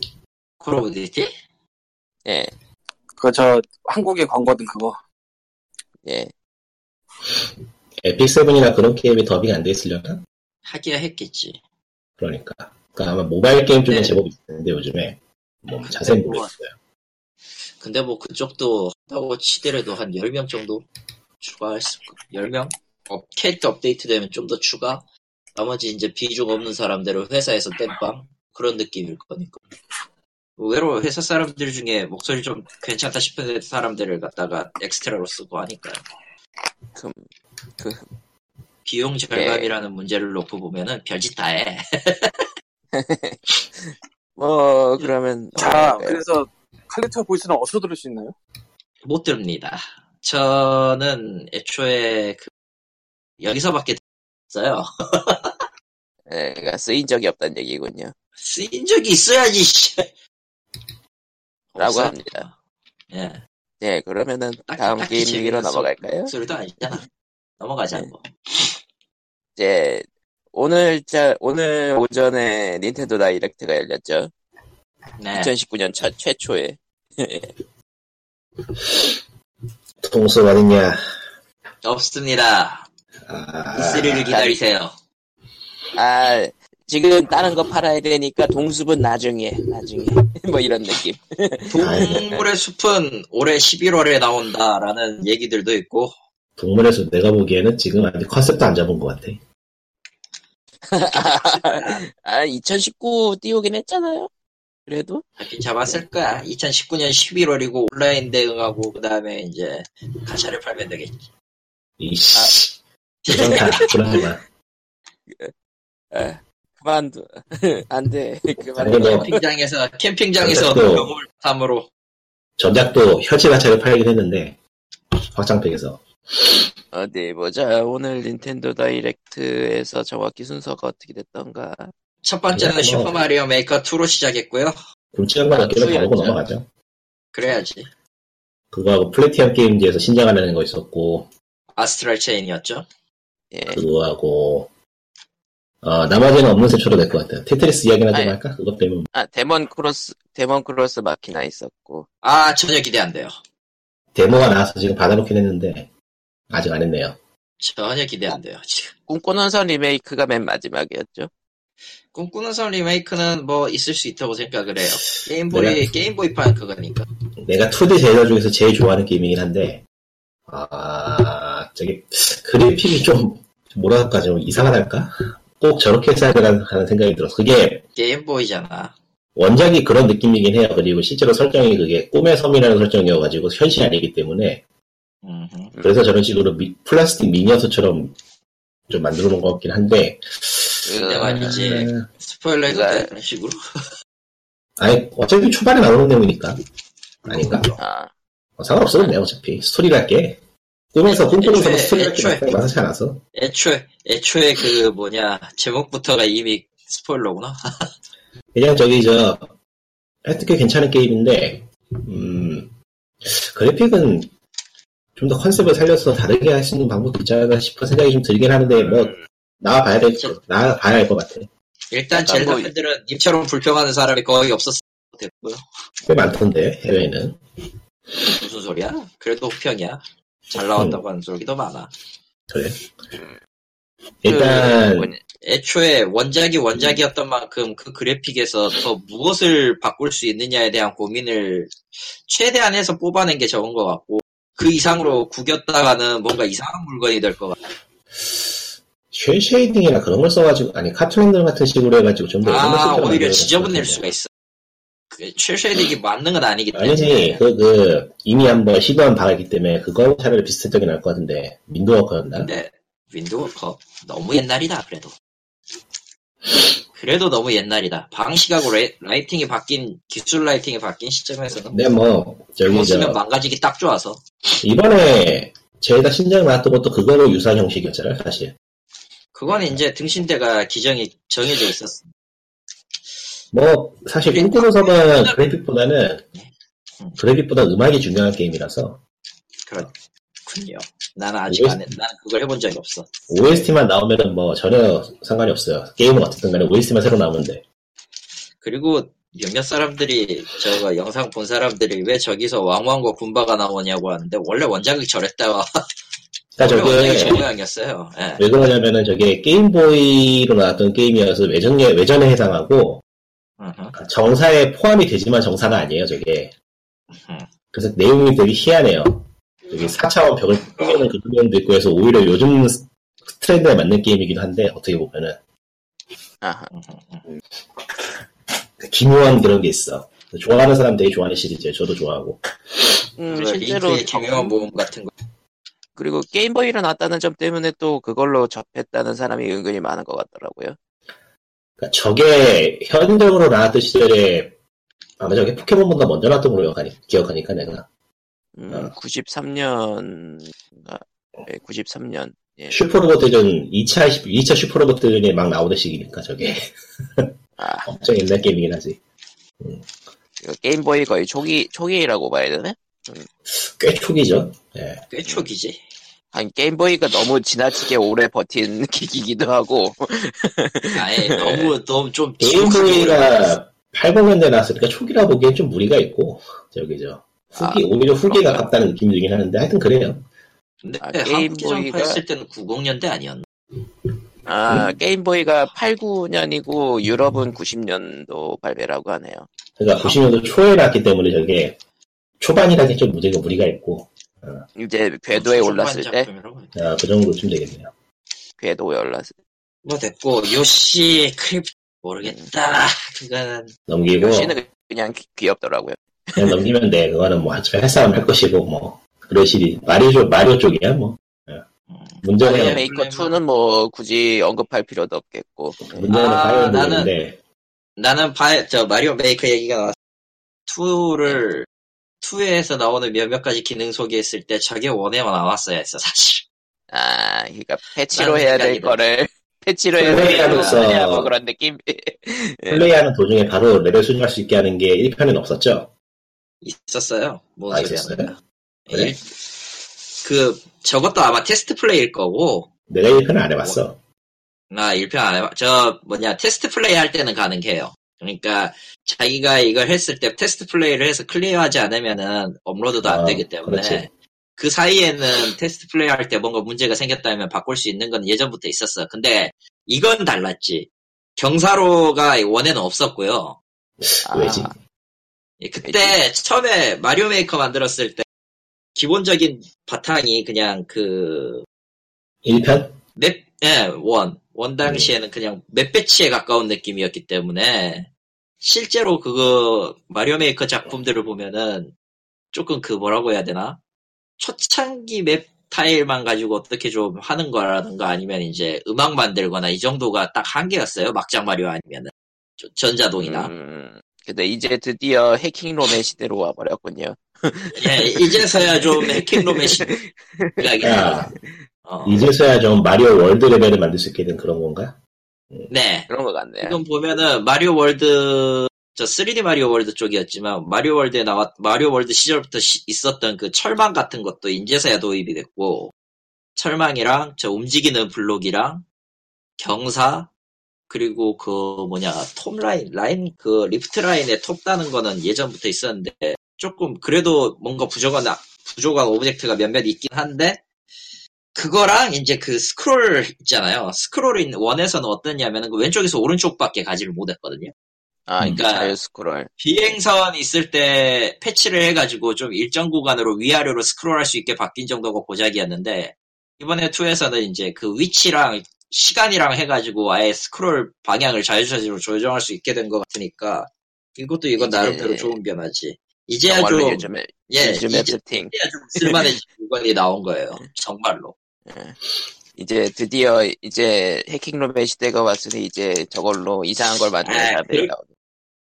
그럼 어디지? 예. 그 저 한국의 광고든 그거. 예. 에픽세븐이나 그런 게임이 더빙 안 돼 있으려나? 하기야 했겠지. 그러니까 아마 모바일 게임 쪽에 제법 있는데 요즘에 뭐 자세히 모르겠어요. 근데 뭐 그쪽도 한다고 치더라도 한 10명 정도 추가했을 거. 10명? 캐릭터 업데이트되면 좀 더 추가. 나머지 이제 비중 없는 사람들은 회사에서 땜빵 그런 느낌일 거니까. 의외로 회사 사람들 중에 목소리 좀 괜찮다 싶은 사람들을 갖다가 엑스트라로 쓰고 하니까요. 비용 절감이라는 문제를 놓고 보면은 별짓 다 해. 뭐 그러면 자 그래서 칼리처 보이스는 어디서 들을 수 있나요? 못 들립니다. 저는 애초에 여기서밖에 들었어요. 네, 그러니까 쓰인 적이 없다는 얘기군요. 쓰인 적이 있어야지. 라고 합니다. 예. 네, 그러면은 다음 게임 얘기로 넘어갈까요? 소리도 아니잖아. 넘어가자. 뭐. 이제 오늘 오전에 닌텐도 다이렉트가 열렸죠. 네. 2019년 최초에. 통수 받았냐? 없습니다. E3를 기다리세요. 지금 다른 거 팔아야 되니까 동숲은 나중에 뭐 이런 느낌. 동물의 숲은 올해 11월에 나온다라는 얘기들도 있고. 동물의 숲 내가 보기에는 지금 아직 컨셉도 안 잡은 것 같아. 2019 띄우긴 했잖아요. 그래도? 하긴 잡았을 거야. 2019년 11월이고 온라인 대응하고 그 다음에 이제 가차를 팔면 되겠지. 이씨. 그러지 마. 그만둬. 안 돼. 그만둬. 캠핑장에서 경험을 바탕으로. 전작도 현지 가차를 팔긴 했는데, 확장팩에서. 어디 보자. 오늘 닌텐도 다이렉트에서 정확히 순서가 어떻게 됐던가. 첫 번째는 슈퍼 마리오 메이커 2로 시작했고요. 굵직한 게임을 바르고 넘어가죠. 그래야지. 그거하고 플래티엄 게임즈에서 신작하는 거 있었고. 아스트랄 체인이었죠. 예. 그거하고. 나머지는 없는 세초로 될 것 같아요. 테트리스 이야기나 좀 할까? 그것 때문에. 데몬 크로스 마키나 있었고. 전혀 기대 안 돼요. 데모가 나와서 지금 받아놓긴 했는데, 아직 안 했네요. 전혀 기대 안 돼요, 지금. 꿈꾸는 선 리메이크가 맨 마지막이었죠? 꿈꾸는 선 리메이크는 뭐, 있을 수 있다고 생각을 해요. 게임보이판 그거니까. 내가 2D 제작 중에서 제일 좋아하는 게임이긴 한데, 그래픽이 좀 이상하달까? 꼭 저렇게 해야 되나 하는 생각이 들어서 그게 게임보이잖아. 원작이 그런 느낌이긴 해요. 그리고 실제로 설정이 그게 꿈의 섬이라는 설정이어가지고 현실이 아니기 때문에 그래서 저런 식으로 플라스틱 미니어처처럼 좀 만들어 놓은 것 같긴 한데 근데 말이지 스포일러 해서 그런 식으로 아니 어차피 초반에 나오는 내용이니까 아닌가? 상관없어도 돼. 어차피 스토리랄 게 꿈에서 꿈꾸는 섬 스토리랄 게 많지 않아서 애초에 그 뭐냐 제목부터가 이미 스포일러구나. 그냥 저기 저 하여튼 꽤 괜찮은 게임인데 그래픽은 좀 더 컨셉을 살려서 다르게 할 수 있는 방법도 있지 않을까 싶은 생각이 좀 들긴 하는데 뭐 나와봐야 할 것 같아. 일단 젤다 팬들은 님처럼 불평하는 사람이 거의 없었을 것 같고요. 꽤 많던데 해외에는. 무슨 소리야? 그래도 호평이야. 잘 나온다고 하는 소리도 많아. 그래? 일단 애초에 원작이었던 만큼 그 그래픽에서 더 무엇을 바꿀 수 있느냐에 대한 고민을 최대한 해서 뽑아낸 게 적은 것 같고 그 이상으로 구겼다가는 뭔가 이상한 물건이 될 것 같아요. 쉐이딩이나 그런 걸 써가지고 아니 카툰들 같은 식으로 해가지고 좀 더 오히려 지저분낼 수가 있어. 쉐이딩이 만능은 아니기 때문에 아니지 그 이미 한번 시도한 바이기 때문에 그거 차라리 비슷한 적이 날 것 같은데 윈도우 워커였나? 네. 윈도우 워커 너무 옛날이다. 그래도 너무 옛날이다. 방식하고 라이팅이 바뀐 기술 라이팅이 바뀐 시점에서는 네, 뭐 저기 쓰면 망가지기 딱 좋아서 이번에 제가 신작 나왔던 것도 그거로 유사한 형식이었잖아요. 사실 그건 이제 등신대가 기정이 정해져 있었어. 뭐 사실 꿈꾸는 섬은 그래픽보다 음악이 중요한 게임이라서 그렇군요. 나는 아직 나는 그걸 해본 적이 없어. OST만 나오면은 뭐 전혀 상관이 없어요. 게임은 어쨌든 간에 OST만 새로 나오는데. 그리고 몇몇 사람들이 저거 영상 본 사람들이 왜 저기서 왕왕과 군바가 나오냐고 하는데 원래 원작이 저랬다가. 그러니까 원작이 저 모양이었어요. 네. 왜 그러냐면은 저게 게임보이로 나왔던 게임이어서 외전에 해당하고 정사에 포함이 되지만 정사는 아니에요 저게. 그래서 내용이 되게 희한해요. 여기 4차원 벽을 뚫는 그런 면도 있고 해서 오히려 요즘 트렌드에 맞는 게임이긴 한데 어떻게 보면은 기묘한 그런 게 있어. 좋아하는 사람들이 좋아하는 시리즈예요. 저도 좋아하고 실제로 기묘한 모험 같은 거. 그리고 게임보이로 나왔다는 점 때문에 또 그걸로 접했다는 사람이 은근히 많은 것 같더라고요. 그러니까 저게 현대적으로 나왔던 시절에 아마 저게 포켓몬보다 먼저 나왔던 걸로 기억하니까 내가 93년 예. 슈퍼로봇대전 2차 슈퍼로봇대전이 막 나오던 시기니까 저게 엄청 옛날 게임이긴 하지. 게임보이 거의 초기라고 봐야 되네. 꽤 초기죠. 예. 꽤 초기지. 아니 게임보이가 너무 지나치게 오래 버틴 기기기도 하고 아예 너무 좀 게임보이가 80년대 나왔으니까 초기라 보기엔 좀 무리가 있고 저기죠. 오히려 후기에 가깝다는 느낌이 들긴 하는데 하여튼 그래요. 근데 게임보이가 했을 때는 90년대 아니었나? 게임보이가 89년이고 유럽은 90년도 발매라고 하네요. 그러니까 90년도 초에 나왔기 때문에 저게 초반이라기 좀 무리가 있고 이제 궤도에 올랐을 때? 그 정도쯤 되겠네요. 궤도에 올랐을 때. 뭐 됐고 요시 크립트 모르겠다. 그건 넘기고 요시는 그냥 귀엽더라고요. 그냥 넘기면 돼. 그거는 뭐 할 사람 할 것이고 뭐 그런 시리 마리오 쪽이야 뭐. 문제는 마리오 메이커 2는 뭐 굳이 언급할 필요도 없겠고. 문제는 나는 마리오 메이커 얘기가 나왔어. 2에서 나오는 몇몇 가지 기능 소개했을 때 저게 1에만 나왔어야 했어 사실. 그러니까 패치로 해야 될 거를. 패치로 해야 뭐 그런 느낌. 플레이하는 도중에 바로 레벨 수정할 수 있게 하는 게 1편엔 없었죠? 있었어요. 뭐 있었어요? 그래? 저것도 아마 테스트 플레이일 거고. 내가 1편은 안 해봤어. 나 1편 안 해봤. 테스트 플레이 할 때는 가능해요. 그러니까 자기가 이걸 했을 때 테스트 플레이를 해서 클리어하지 않으면은 업로드도 안 되기 때문에. 그렇지. 그 사이에는 테스트 플레이 할 때 뭔가 문제가 생겼다면 바꿀 수 있는 건 예전부터 있었어. 근데 이건 달랐지. 경사로가 원에는 없었고요. 왜지? 그때 처음에 마리오 메이커 만들었을 때 기본적인 바탕이 그냥 1편? 원 당시에는 그냥 맵 배치에 가까운 느낌이었기 때문에 실제로 그거 마리오 메이커 작품들을 보면은 조금 그 뭐라고 해야 되나? 초창기 맵 타일만 가지고 어떻게 좀 하는 거라든가 아니면 이제 음악 만들거나 이 정도가 딱 한계였어요. 막장 마리오 아니면은 전자동이나. 근데 이제 드디어 해킹롬의 시대로 와버렸군요. 예, 이제서야 좀 해킹롬의 시대가. 이제서야 좀 마리오 월드 레벨을 만들 수 있게 된 그런 건가? 네. 그런 것 같네요. 지금 보면은 마리오 월드, 저 3D 마리오 월드 쪽이었지만, 마리오 월드에 마리오 월드 시절부터 있었던 그 철망 같은 것도 인제서야 도입이 됐고, 철망이랑 저 움직이는 블록이랑 경사, 그리고 그 뭐냐, 톱 라인, 그 리프트 라인에 톱 따는 거는 예전부터 있었는데, 조금 그래도 뭔가 부족한 오브젝트가 몇몇 있긴 한데, 그거랑 이제 그 스크롤 있잖아요. 스크롤인 원에서는 어떠냐면은 그 왼쪽에서 오른쪽밖에 가지를 못했거든요. 아, 그러니까 자유 스크롤. 비행선 있을 때 패치를 해가지고 좀 일정 구간으로 위아래로 스크롤할 수 있게 바뀐 정도가 고작이었는데 이번에 2에서는 이제 그 위치랑 시간이랑 해가지고 아예 스크롤 방향을 자유자재로 조정할 수 있게 된 것 같으니까 이것도 이건 나름대로 좋은 변화지. 이제야 좀 요즘에 쓸만해진 물건이 나온 거예요. 정말로. 이제 드디어 이제 해킹로의 시대가 왔으니 이제 저걸로 이상한 걸 만드는 사람들이 나오죠.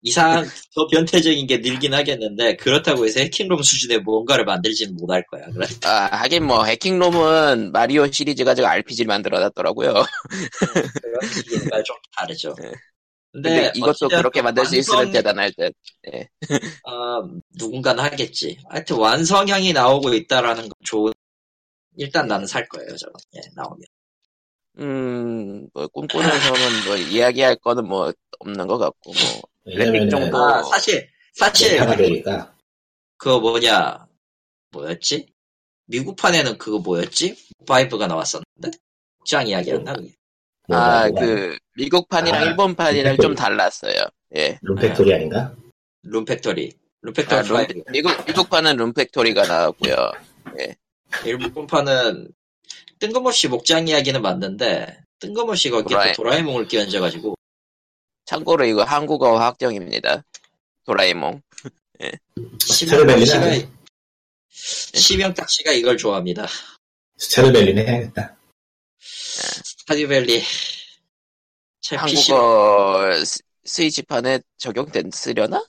이상 더 변태적인 게 늘긴 하겠는데 그렇다고 해서 해킹롬 수준의 뭔가를 만들지는 못할 거야. 아, 하긴 뭐 해킹롬은 마리오 시리즈 가지고 RPG를 만들어놨더라고요. 그런 시기가 좀 다르죠. 네. 근데 이것도 그렇게 만들 수 있으면 대단할 듯. 네. 누군가는 하겠지. 하여튼 완성형이 나오고 있다라는 건 좋은. 일단 나는 살 거예요, 저거. 예, 나오면. 뭐, 꿈꾸는 선은 뭐, 이야기할 거는 뭐, 없는 것 같고, 뭐. 랩핑 정도. 아, 사실. 그거 뭐였지? 미국판에는 그거 뭐였지? 5가 나왔었는데? 국장 이야기였나, 그게? 아, 미국판이랑 일본판이랑 룸팩토리. 좀 달랐어요. 예. 룸팩토리 아닌가? 룸팩토리. 미국판은 룸팩토리가 나왔고요. 예. 일본판은 뜬금없이 목장 이야기는 맞는데 뜬금없이 거기에 도라에몽을 끼얹어가지고. 참고로 이거 한국어 확정입니다. 도라에몽. 예. 심형탁씨가 이걸 좋아합니다. 스타듀밸리는 해야겠다. 스타듀밸리. 한국어 스위치판에 적용됐으려나?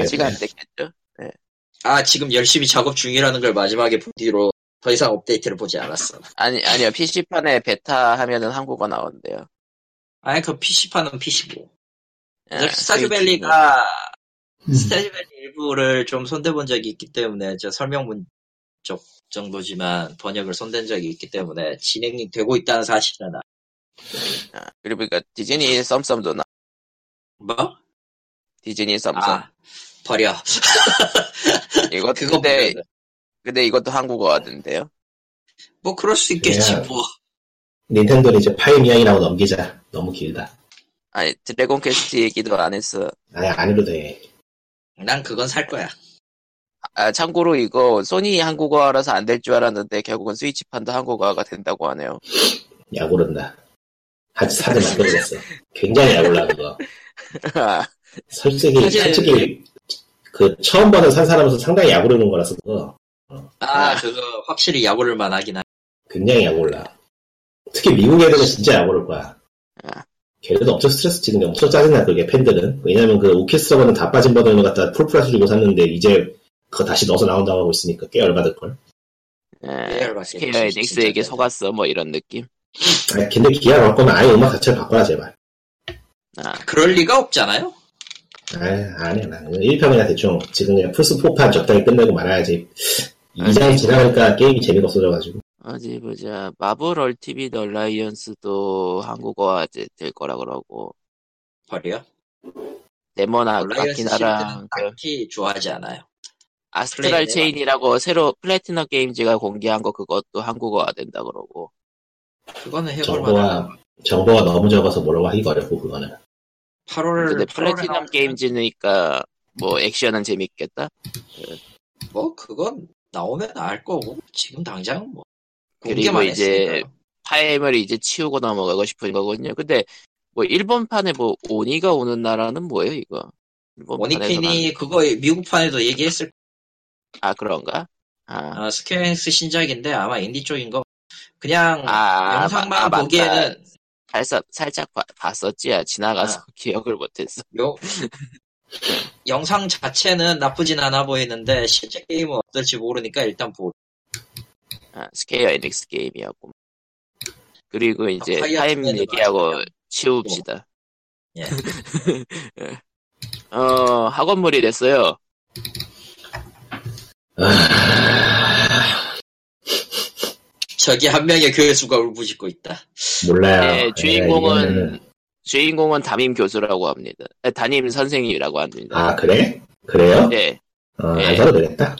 아직은 안 됐겠죠. 예. 아, 지금 열심히 작업 중이라는 걸 마지막에 본 뒤로 더 이상 업데이트를 보지 않았어. 아니요. PC판에 베타 하면은 한국어 나온대요. 아니, 그 PC판은 PC고. 아, 스타듀밸리 일부를 좀 손대본 적이 있기 때문에, 저 설명문 쪽 정도지만 번역을 손댄 적이 있기 때문에 진행이 되고 있다는 사실은. 그리고 그러니까 디즈니 썸썸도 뭐? 디즈니 썸썸. 아. 버려. 근데 이것도 한국어던데요? 뭐 그럴 수 있겠지 뭐. 닌텐도는 이제 파일 이야기라고 넘기자. 너무 길다. 아니 드래곤 캐스트 얘기도 안 했어. 아니 안 해도 돼. 난 그건 살 거야. 아 참고로 이거 소니 한국어라서 안 될 줄 알았는데 결국은 스위치판도 한국어가 된다고 하네요. 약오른다. 아직 사도 만들어졌어. 굉장히 약올라 그거. 솔직히. 그, 처음 봐서 산 사람은 상당히 약오르는 거라서, 그거. 그거, 확실히 약오를만 하긴 하네. 굉장히 약올라. 특히 미국 애들은 진짜 약오를 거야. 걔네도 엄청 스트레스 치는 게 엄청 짜증나, 그게 팬들은. 왜냐면 그 오케스트라는 다 빠진 버전을 갖다 풀프라스 주고 샀는데, 이제 그거 다시 넣어서 나온다고 하고 있으니까 꽤 열받을걸. 스케어의 넥스에게 속았어, 뭐 이런 느낌? 아니, 근데 기아 넣을 거면 아예 음악 자체를 바꿔라, 제발. 그럴 리가 없잖아요? 아니야, 나 1편이나 대충, 지금 그냥 플스4판 적당히 끝내고 말아야지. 2장이 지나니까 게임이 재미가 없어져가지고. 어디 보자. 마블 얼티밋 얼라이언스도 한국어가 될 거라 그러고. 벌이요? 데몬 마키나랑. 딱히 좋아하지 않아요. 아스트랄 체인이라고 새로 플래티넘 게임즈가 공개한 거 그것도 한국어가 된다 그러고. 그거는 해볼만한. 정보가 너무 적어서 뭐라고 하기가 어렵고, 그거는. 8월 근데 플래티넘 게임즈니까 뭐 액션은 재밌겠다. 뭐 그건 나오면 알 거고 지금 당장은 뭐. 그리고 이제 파임을 이제 치우고 넘어가고 싶은 거거든요. 근데 뭐 일본판에 뭐 오니가 오는 나라는 뭐예요 이거? 머니퀸이 그거 미국판에도 얘기했을. 아 그런가? 아 스퀘어엑스 신작인데 아마 인디 쪽인 거. 그냥 영상만 보기에는 살짝 봤었지 지나가서 기억을 못했어. 영상 자체는 나쁘진 않아 보이는데 실제 게임은 어떨지 모르니까 일단 보고. 스퀘어 에닉스 게임이었고. 그리고 이제 타임 얘기하고 치웁시다. 예. 학원물이 됐어요. 저기 한 명의 교수가 울부짖고 있다. 몰라요. 네, 주인공은 담임 교수라고 합니다. 담임 선생님이라고 합니다. 아 그래? 그래요? 네. 안 사도 되겠다.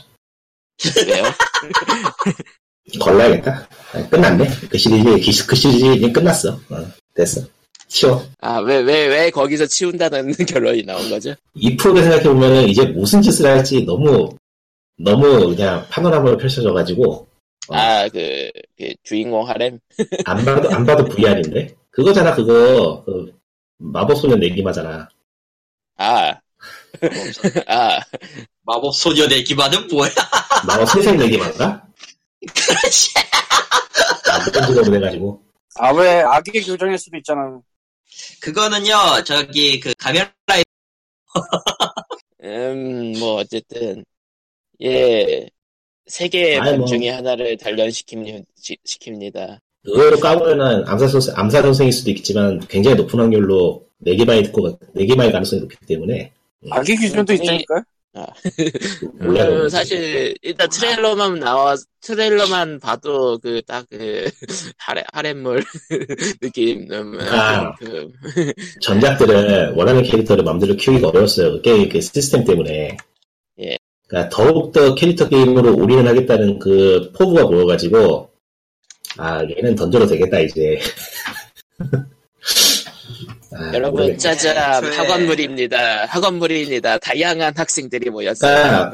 왜요? 걸러야겠다. 끝났네. 그 시리즈 이제 끝났어. 됐어. 치워. 왜 거기서 치운다는 결론이 나온 거죠? 이 프로를 생각해보면은 이제 무슨 짓을 할지 너무 그냥 파노라마로 펼쳐져가지고. 그 주인공 하렘? 안 봐도 VR인데? 그거잖아, 그거. 그 마법소녀 내기마잖아. 마법소녀 내기마는 뭐야? 마법선생 내기마인가? 그렇지. 무슨 해가지고. 왜 악의 교정일 수도 있잖아. 그거는요, 그 카메라에. 뭐 어쨌든 세 개의 분 중에 하나를 단련시킵니다. 의외로 까보면은 암살 선생일 수도 있겠지만 굉장히 높은 확률로 네개마일 가능성이 높기 때문에. 악의 기준도 있다니까요. 사실 일단 트레일러만 봐도 하렘물 느낌. 전작들은 원하는 캐릭터를 마음대로 키우기가 어려웠어요. 그 시스템 때문에. 예. 그러니까 더욱더 캐릭터 게임으로 올인을 하겠다는 그 포부가 보여가지고 얘는 던져도 되겠다 이제. 여러분, 짜잔, 학원물입니다. 다양한 학생들이 모였어요.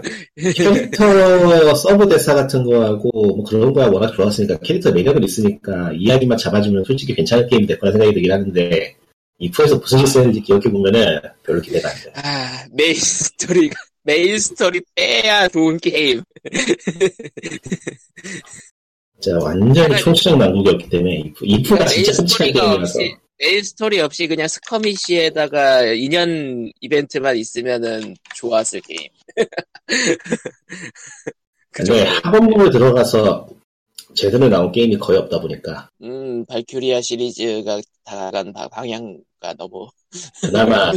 캐릭터 서브 대사 같은 거하고, 뭐 그런 거야 워낙 좋았으니까, 캐릭터 매력은 있으니까, 이야기만 잡아주면 솔직히 괜찮은 게임이 될 거라 생각이 들긴 하는데, 이 프로에서 무슨 짓을 했는지 기억해보면은, 별로 기대가 안 돼. 메인 스토리 빼야 좋은 게임. 진짜 완전히 총체적 난국이었기 때문에, 이 프로가 진짜 끔찍한 게임이라서. 메인 스토리 없이 그냥 스커미시에다가 인연 이벤트만 있으면은 좋았을 게임. 근데 학원물에 들어가서 제대로 나온 게임이 거의 없다 보니까. 발큐리아 시리즈가 다간 방향과 너무. 그나마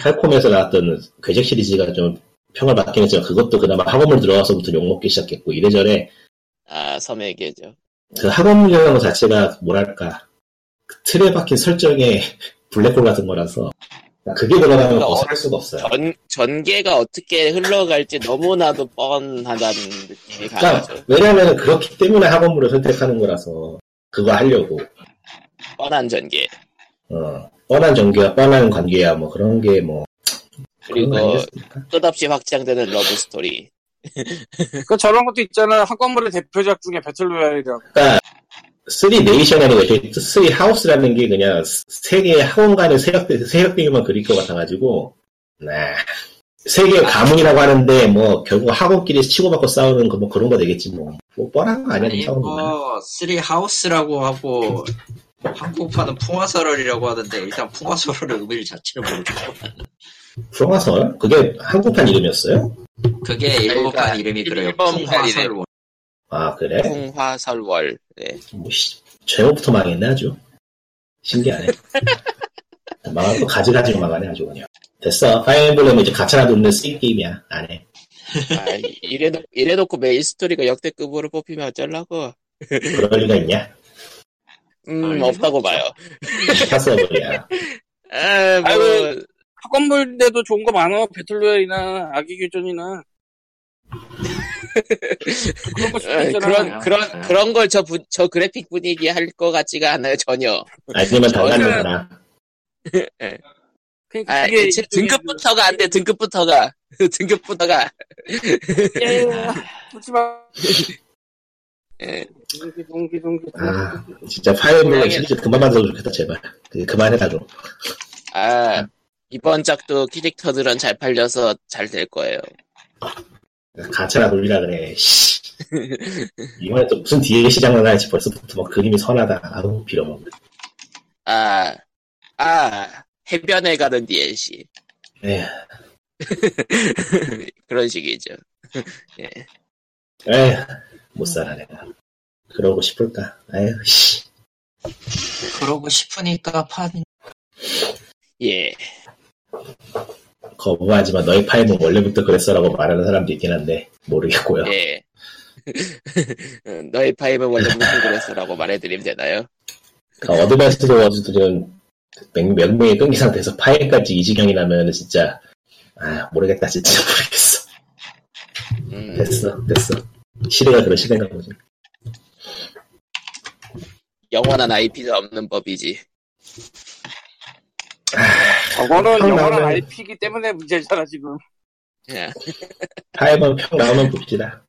칼콤에서 나왔던 궤적 시리즈가 좀 평을 받긴 했지만 그것도 그나마 학원물 들어가서부터 욕먹기 시작했고 이래저래. 섬의 계죠. 그 학원물이라는 것 자체가 뭐랄까. 틀에 박힌 설정에 블랙홀 같은 거라서 그게 들어가면 벗어날 수가 없어요. 전개가 어떻게 흘러갈지 너무나도 뻔하다는 느낌이 강하죠. 왜냐하면 그렇기 때문에 학원물을 선택하는 거라서 그거 하려고. 뻔한 전개. 뻔한 전개와 뻔한 관계야 뭐 그런 게 뭐. 그리고 끝없이 확장되는 러브 스토리. 저런 것도 있잖아. 학원물의 대표작 중에 배틀로얄이라고. 그러니까 3 네이션이라는 거, 3 하우스라는 게 그냥 세 개의 학원 간의 세력들만 그릴 것 같아가지고, 세 개의 가문이라고 하는데, 뭐, 결국 학원끼리 치고받고 싸우는 거, 뭐 그런 거 되겠지, 뭐. 뻔한 거 아니야, 이거. 3 하우스라고 하고, 한국판은 풍화설월이라고 하던데, 일단 풍화설월의 의미를 자체를 모르겠어. 풍화설월? 그게 한국판 이름이었어요? 그게 일본판 이름이 그래요. 풍화설월. 그래? 풍화설월. 네. 제목부터 망했네, 아주. 신기하네. 망하고 가지가지로 망하네, 아주 그냥. 됐어. 파이어블렘은 이제 가차나 돕는 스윗 게임이야. 안 해. 이래놓고 메인 스토리가 역대급으로 뽑히면 어쩌려고. 그럴 리가 있냐? 없다고 봐요. 파서블이야. 학원물 때도 좋은 거 많아. 배틀로얄이나 아기 교전이나. 그런 걸 저 그래픽 분위기 할 것 같지가 않아요 전혀. 아니면 더 가는구나. 등급부터가 안 돼. 등급부터가. 예, 웃지 마. 예. 아, 진짜 파이어 엠블렘 시리즈 그만 만들어도 좋겠다, 제발. 그만해라 좀. 아, 이번 작도 캐릭터들은 잘 팔려서 잘 될 거예요. 가차나 놀리라 그래. 이번에 또 무슨 DLC 장난 하지 벌써부터 막 그림이 선하다. 아우, 빌어먹네. 해변에 가는 DLC. 예. 그런 식이죠. 예. 에휴, 못 살아, 내가. 그러고 싶을까? 에휴, 씨. 그러고 싶으니까 파는. 예. 거부하지만 너의 파일은 원래부터 그랬어라고 말하는 사람도 있긴 한데, 모르겠고요. 예. 너의 파일은 원래부터 그랬어라고 말해드리면 되나요? 그러니까 어드밴스드 워즈들은 명명이 끊긴 상태에서 파일까지 이 지경이 나면 진짜, 아, 모르겠다, 진짜 모르겠어. 됐어. 시대가 그런 시대인가 보지. 영원한 IP도 없는 법이지. 저거는 영원한 IP이기 때문에 문제잖아, 지금. 예. 하여간 평 나오면 봅시다.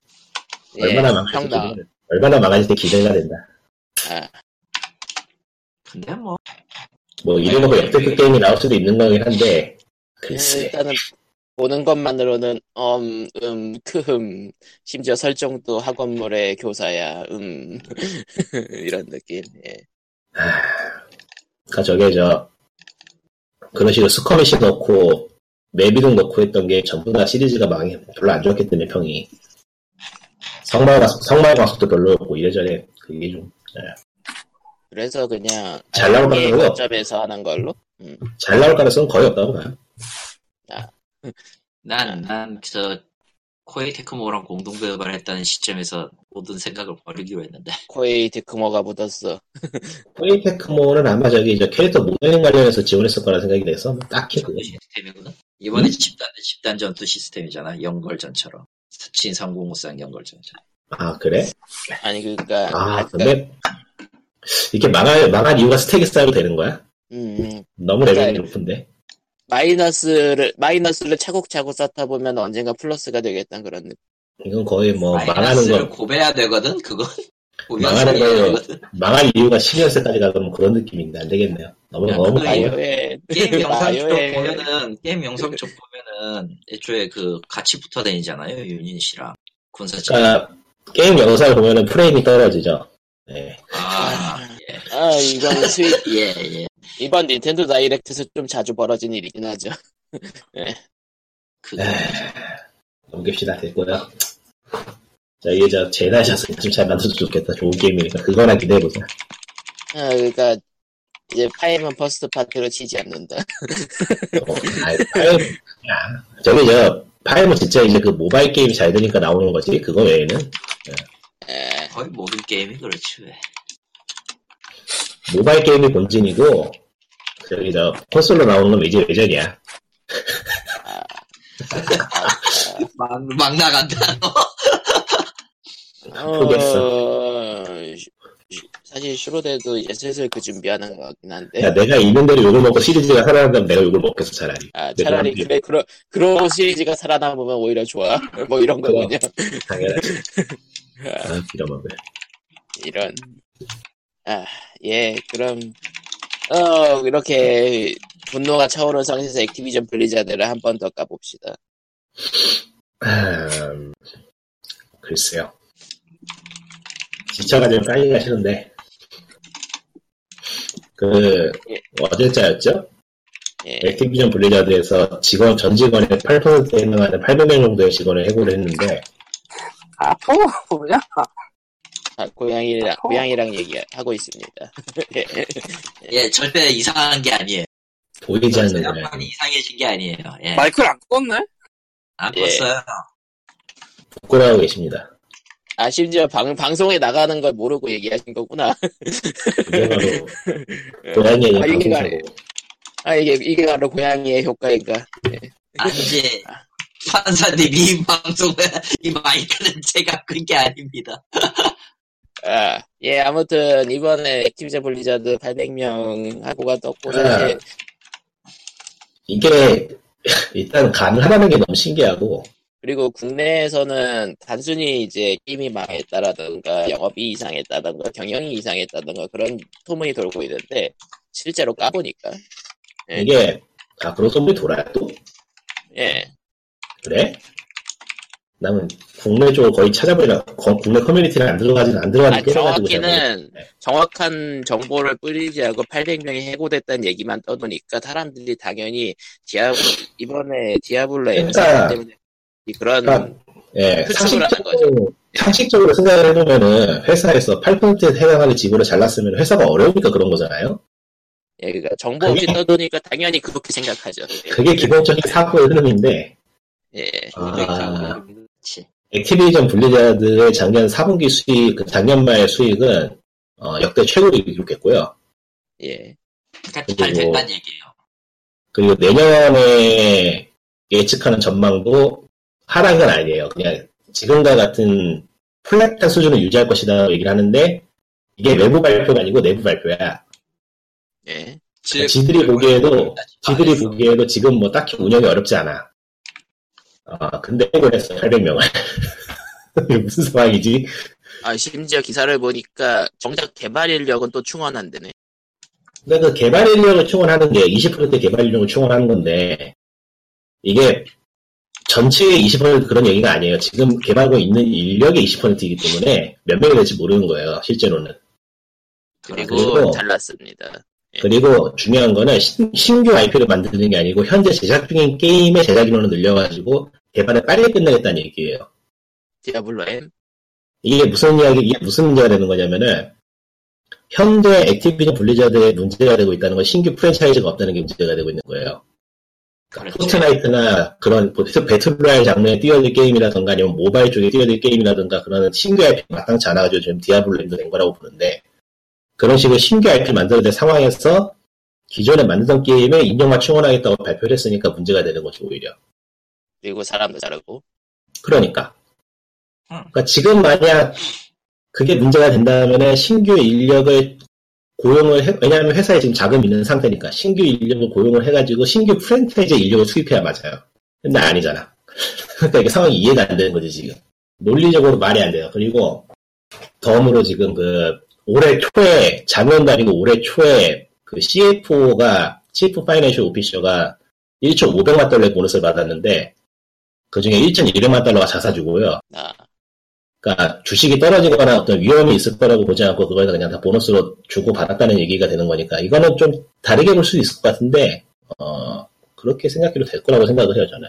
예, 얼마나 망가질 때 기대가 된다. 아. 근데 뭐 이런 거 역대급 게임이 나올 수도 있는 거긴 한데, 글쎄. 일단은 보는 것만으로는 심지어 설정도 학원물의 교사야 이런 느낌. 예. 아, 저게 그런 식으로 스커밋이 넣고 맵이동 넣고 했던 게 전부 다 시리즈가 망해 별로 안 좋았기 때문에 평이 성마의 과속도 별로였고 이래저래 그게 좀. 예. 그래서 그냥 잘 나올 가능성이 없점에서 하는 걸로. 잘 나올 가능성은 거의 없다고 봐요. 아. 난 코에이 테크모랑 공동 개발을 했다는 시점에서 모든 생각을 버리기로 했는데. 코에이 테크모가 묻었어. 코에이 테크모는 아마 캐릭터 모델링 관련해서 지원했을 거라 생각이 돼서 딱히 그게 시스템이구나. 이번에 집단 전투 시스템이잖아. 연걸전처럼. 스친 상공우상 연걸전처럼. 아, 그래? 아니 그러니까. 아, 근데 이렇게 망한 이유가 스택이 쌓여도 되는 거야? 너무 레벨이 높은데. 마이너스를 차곡차곡 쌓다 보면 언젠가 플러스가 되겠다는 그런 느낌. 이건 거의 뭐 망하는 거 고배야 되거든. 그건 망하는 거거든. 망할 이유가 12월세까지 가면 그런 느낌인데 안 되겠네요. 너무 가요. 게임 영상 쪽 보면은 애초에 같이 붙어 다니잖아요. 유닛이랑 군사체. 그러니까 게임 영상을 보면은 프레임이 떨어지죠. 네. 이건 이번 닌텐도 다이렉트에서 좀 자주 벌어진 일이긴 하죠. 네. 넘깁시다. 됐고요. 자, 이게 제나샷을 좀 잘 만들어도 좋겠다. 좋은 게임이니까 그거나 기대해보자. 아, 그러니까 이제 파이어맨 퍼스트 파트로 치지 않는다. 파이어맨 진짜 이제 모바일 게임이 잘 되니까 나오는 거지. 그거 외에는. 네. 거의 모든 게임이 그렇지 왜. 모바일 게임이 본진이고 콘솔로 나오는 건 이제 외전이야. 막 나간다. 보겠어. 사실 슈로데도 이제 슬슬 준비하는 것 같긴 한데. 야, 내가 있는 대로 욕을 먹고 시리즈가 살아난다면 내가 욕을 먹겠어 차라리. 아, 차라리 그래 그런 시리즈가 살아남으면 오히려 좋아. 뭐 이런 거군요. 당연하지. 아, 이런. 아, 예, 그럼, 이렇게, 분노가 차오른 상태에서 액티비전 블리자드를 한 번 더 까봅시다. 글쎄요. 지쳐가지고 까기가 싫은데. 예. 어제자였죠? 예. 액티비전 블리자드에서 전 직원의 8%에 해당하는 800명 정도의 직원을 해고를 했는데. 고양이랑 얘기하고 있습니다. 예, 절대 이상한 게 아니에요. 보이지 않는 거예요. 이상해진 게 아니에요. 예. 마이크를 안 껐네? 안 껐어요. 부끄러워하고 계십니다. 아, 심지어 방송에 나가는 걸 모르고 얘기하신 거구나. 이게 바로 고양이의 효과고. 이게 바로 고양이의 효과인가. 예. 아니지. 판사님이 이 방송을 이 마이크는 제가 끈 게 아닙니다. 아, 예, 아무튼, 이번에 액티비전 블리자드 800명 하고가 떴고, 사실. 이게, 일단 가능하다는 게 너무 신기하고, 그리고 국내에서는 단순히 이제 게임이 망했다라든가 영업이 이상했다든가 경영이 이상했다든가 그런 소문이 돌고 있는데 실제로 까보니까 이게 아 그런 소문이 돌아요 또? 예. 그래? 나는 국내 쪽을 거의 찾아보니까 국내 커뮤니티를 안 들어가는 게 정확히는 정확한 정보를 뿌리지 않고 800명이 해고됐다는 얘기만 떠도니까 사람들이 당연히 이번에 디아블로 그러니까, 때문에 그런 그러니까, 예, 상식적으로 생각을 해보면은 회사에서 8%에 해당하는 직원을 잘랐으면 회사가 어려우니까 그런 거잖아요. 예, 그러니까 정보 없이 떠도니까 당연히 그렇게 생각하죠. 그게 기본적인 사고의 흐름인데. 예. 아. 그치. 액티비전 블리자드의 작년 4분기 수익, 작년 말 수익은 역대 최고를 기록했고요. 예. 탈퇴단 얘기예요. 그리고 내년에 예측하는 전망도 하락은 아니에요. 그냥 지금과 같은 플랫한 수준을 유지할 것이다 얘기를 하는데 이게 외부 발표가 아니고 내부 발표야. 예. 그러니까 지들이 보기에도 지금 뭐 딱히 운영이 어렵지 않아. 아, 근데 해고했어 800명을. 이게 무슨 상황이지? 아, 심지어 기사를 보니까 정작 개발 인력은 또 충원한대네. 그러니까 그 개발 인력을 충원하는 게 20%대 개발 인력을 충원하는 건데 이게 전체의 20% 그런 얘기가 아니에요. 지금 개발하고 있는 인력의 20%이기 때문에 몇 명이 될지 모르는 거예요, 실제로는. 그리고 잘랐습니다. 그리고 중요한 거는 신규 IP를 만드는 게 아니고 현재 제작 중인 게임의 제작 인원을 늘려가지고 개발을 빨리 끝내겠다는 얘기예요. 디아블로 M? 이게 무슨 문제가 되는 거냐면은 현재 액티비전 블리자드의 문제가 되고 있다는 건 신규 프랜차이즈가 없다는 게 문제가 되고 있는 거예요. 그러니까 포트나이트나 그런 배틀로얄 장르에 뛰어들 게임이라던가 아니면 모바일 쪽에 뛰어들 게임이라던가 그런 신규 IP가 마땅치 않아가지고 지금 디아블로 M도 된 거라고 보는데 그런 식으로 신규 IP 만들어야 될 상황에서 기존에 만들던 게임에 인력만 충원하겠다고 발표를 했으니까 문제가 되는 거죠, 오히려. 그리고 사람도 자르고. 그러니까. 그러니까 지금 만약 그게 문제가 된다면 신규 인력을 고용을 왜냐하면 회사에 지금 자금이 있는 상태니까 신규 인력을 고용을 해가지고 신규 프랜차이즈 인력을 수입해야 맞아요. 근데 아니잖아. 그러니까 이게 상황이 이해가 안 되는 거지, 지금. 논리적으로 말이 안 돼요. 그리고 덤으로 지금 올해 초에 그 CF 파이낸셜 오피셔가 1조 500만 달러의 보너스를 받았는데 그중에 1,200만 달러가 자사주고요. 그러니까 주식이 떨어지거나 어떤 위험이 있을 거라고 보지 않고 그걸 그냥 다 보너스로 주고 받았다는 얘기가 되는 거니까 이거는 좀 다르게 볼 수 있을 것 같은데 그렇게 생각해도 될 거라고 생각을 해요, 저는.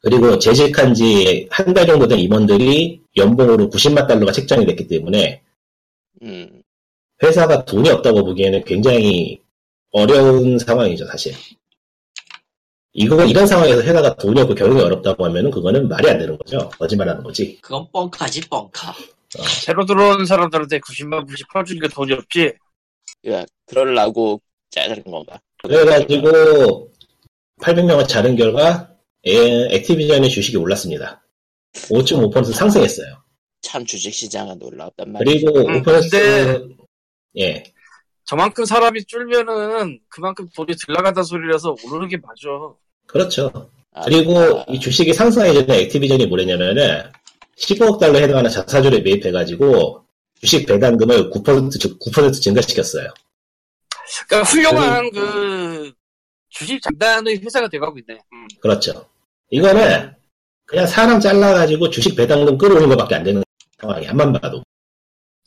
그리고 재직한 지 한 달 정도 된 임원들이 연봉으로 90만 달러가 책정이 됐기 때문에 회사가 돈이 없다고 보기에는 굉장히 어려운 상황이죠, 사실. 이런 상황에서 회사가 돈이 없고 경영이 어렵다고 하면은 그거는 말이 안 되는 거죠. 거짓말하는 거지. 그건 뻥카지, 뻥카. 새로 들어온 사람들한테 90만 불씩 퍼주니까 돈이 없지. 야, 그러려고 자른 건가? 그래가지고 800명을 자른 결과 액티비전의 주식이 올랐습니다. 5.5% 상승했어요. 참 주식시장은 놀랍단 말이죠. 그리고 5%... 예. 저만큼 사람이 줄면은 그만큼 돈이 들나간다 소리라서 오르는 게 맞아. 그렇죠. 그리고 이 주식이 상승하기 전에 액티비전이 뭐랬냐면은 15억 달러에 해당하는 자사주를 매입해가지고 주식 배당금을 9% 증가시켰어요. 그러니까 훌륭한 그 주식 장단의 회사가 돼가고 있네. 그렇죠. 이거는 그냥 사람 잘라가지고 주식 배당금 끌어오는 것밖에 안 되는 상황이 안만 봐도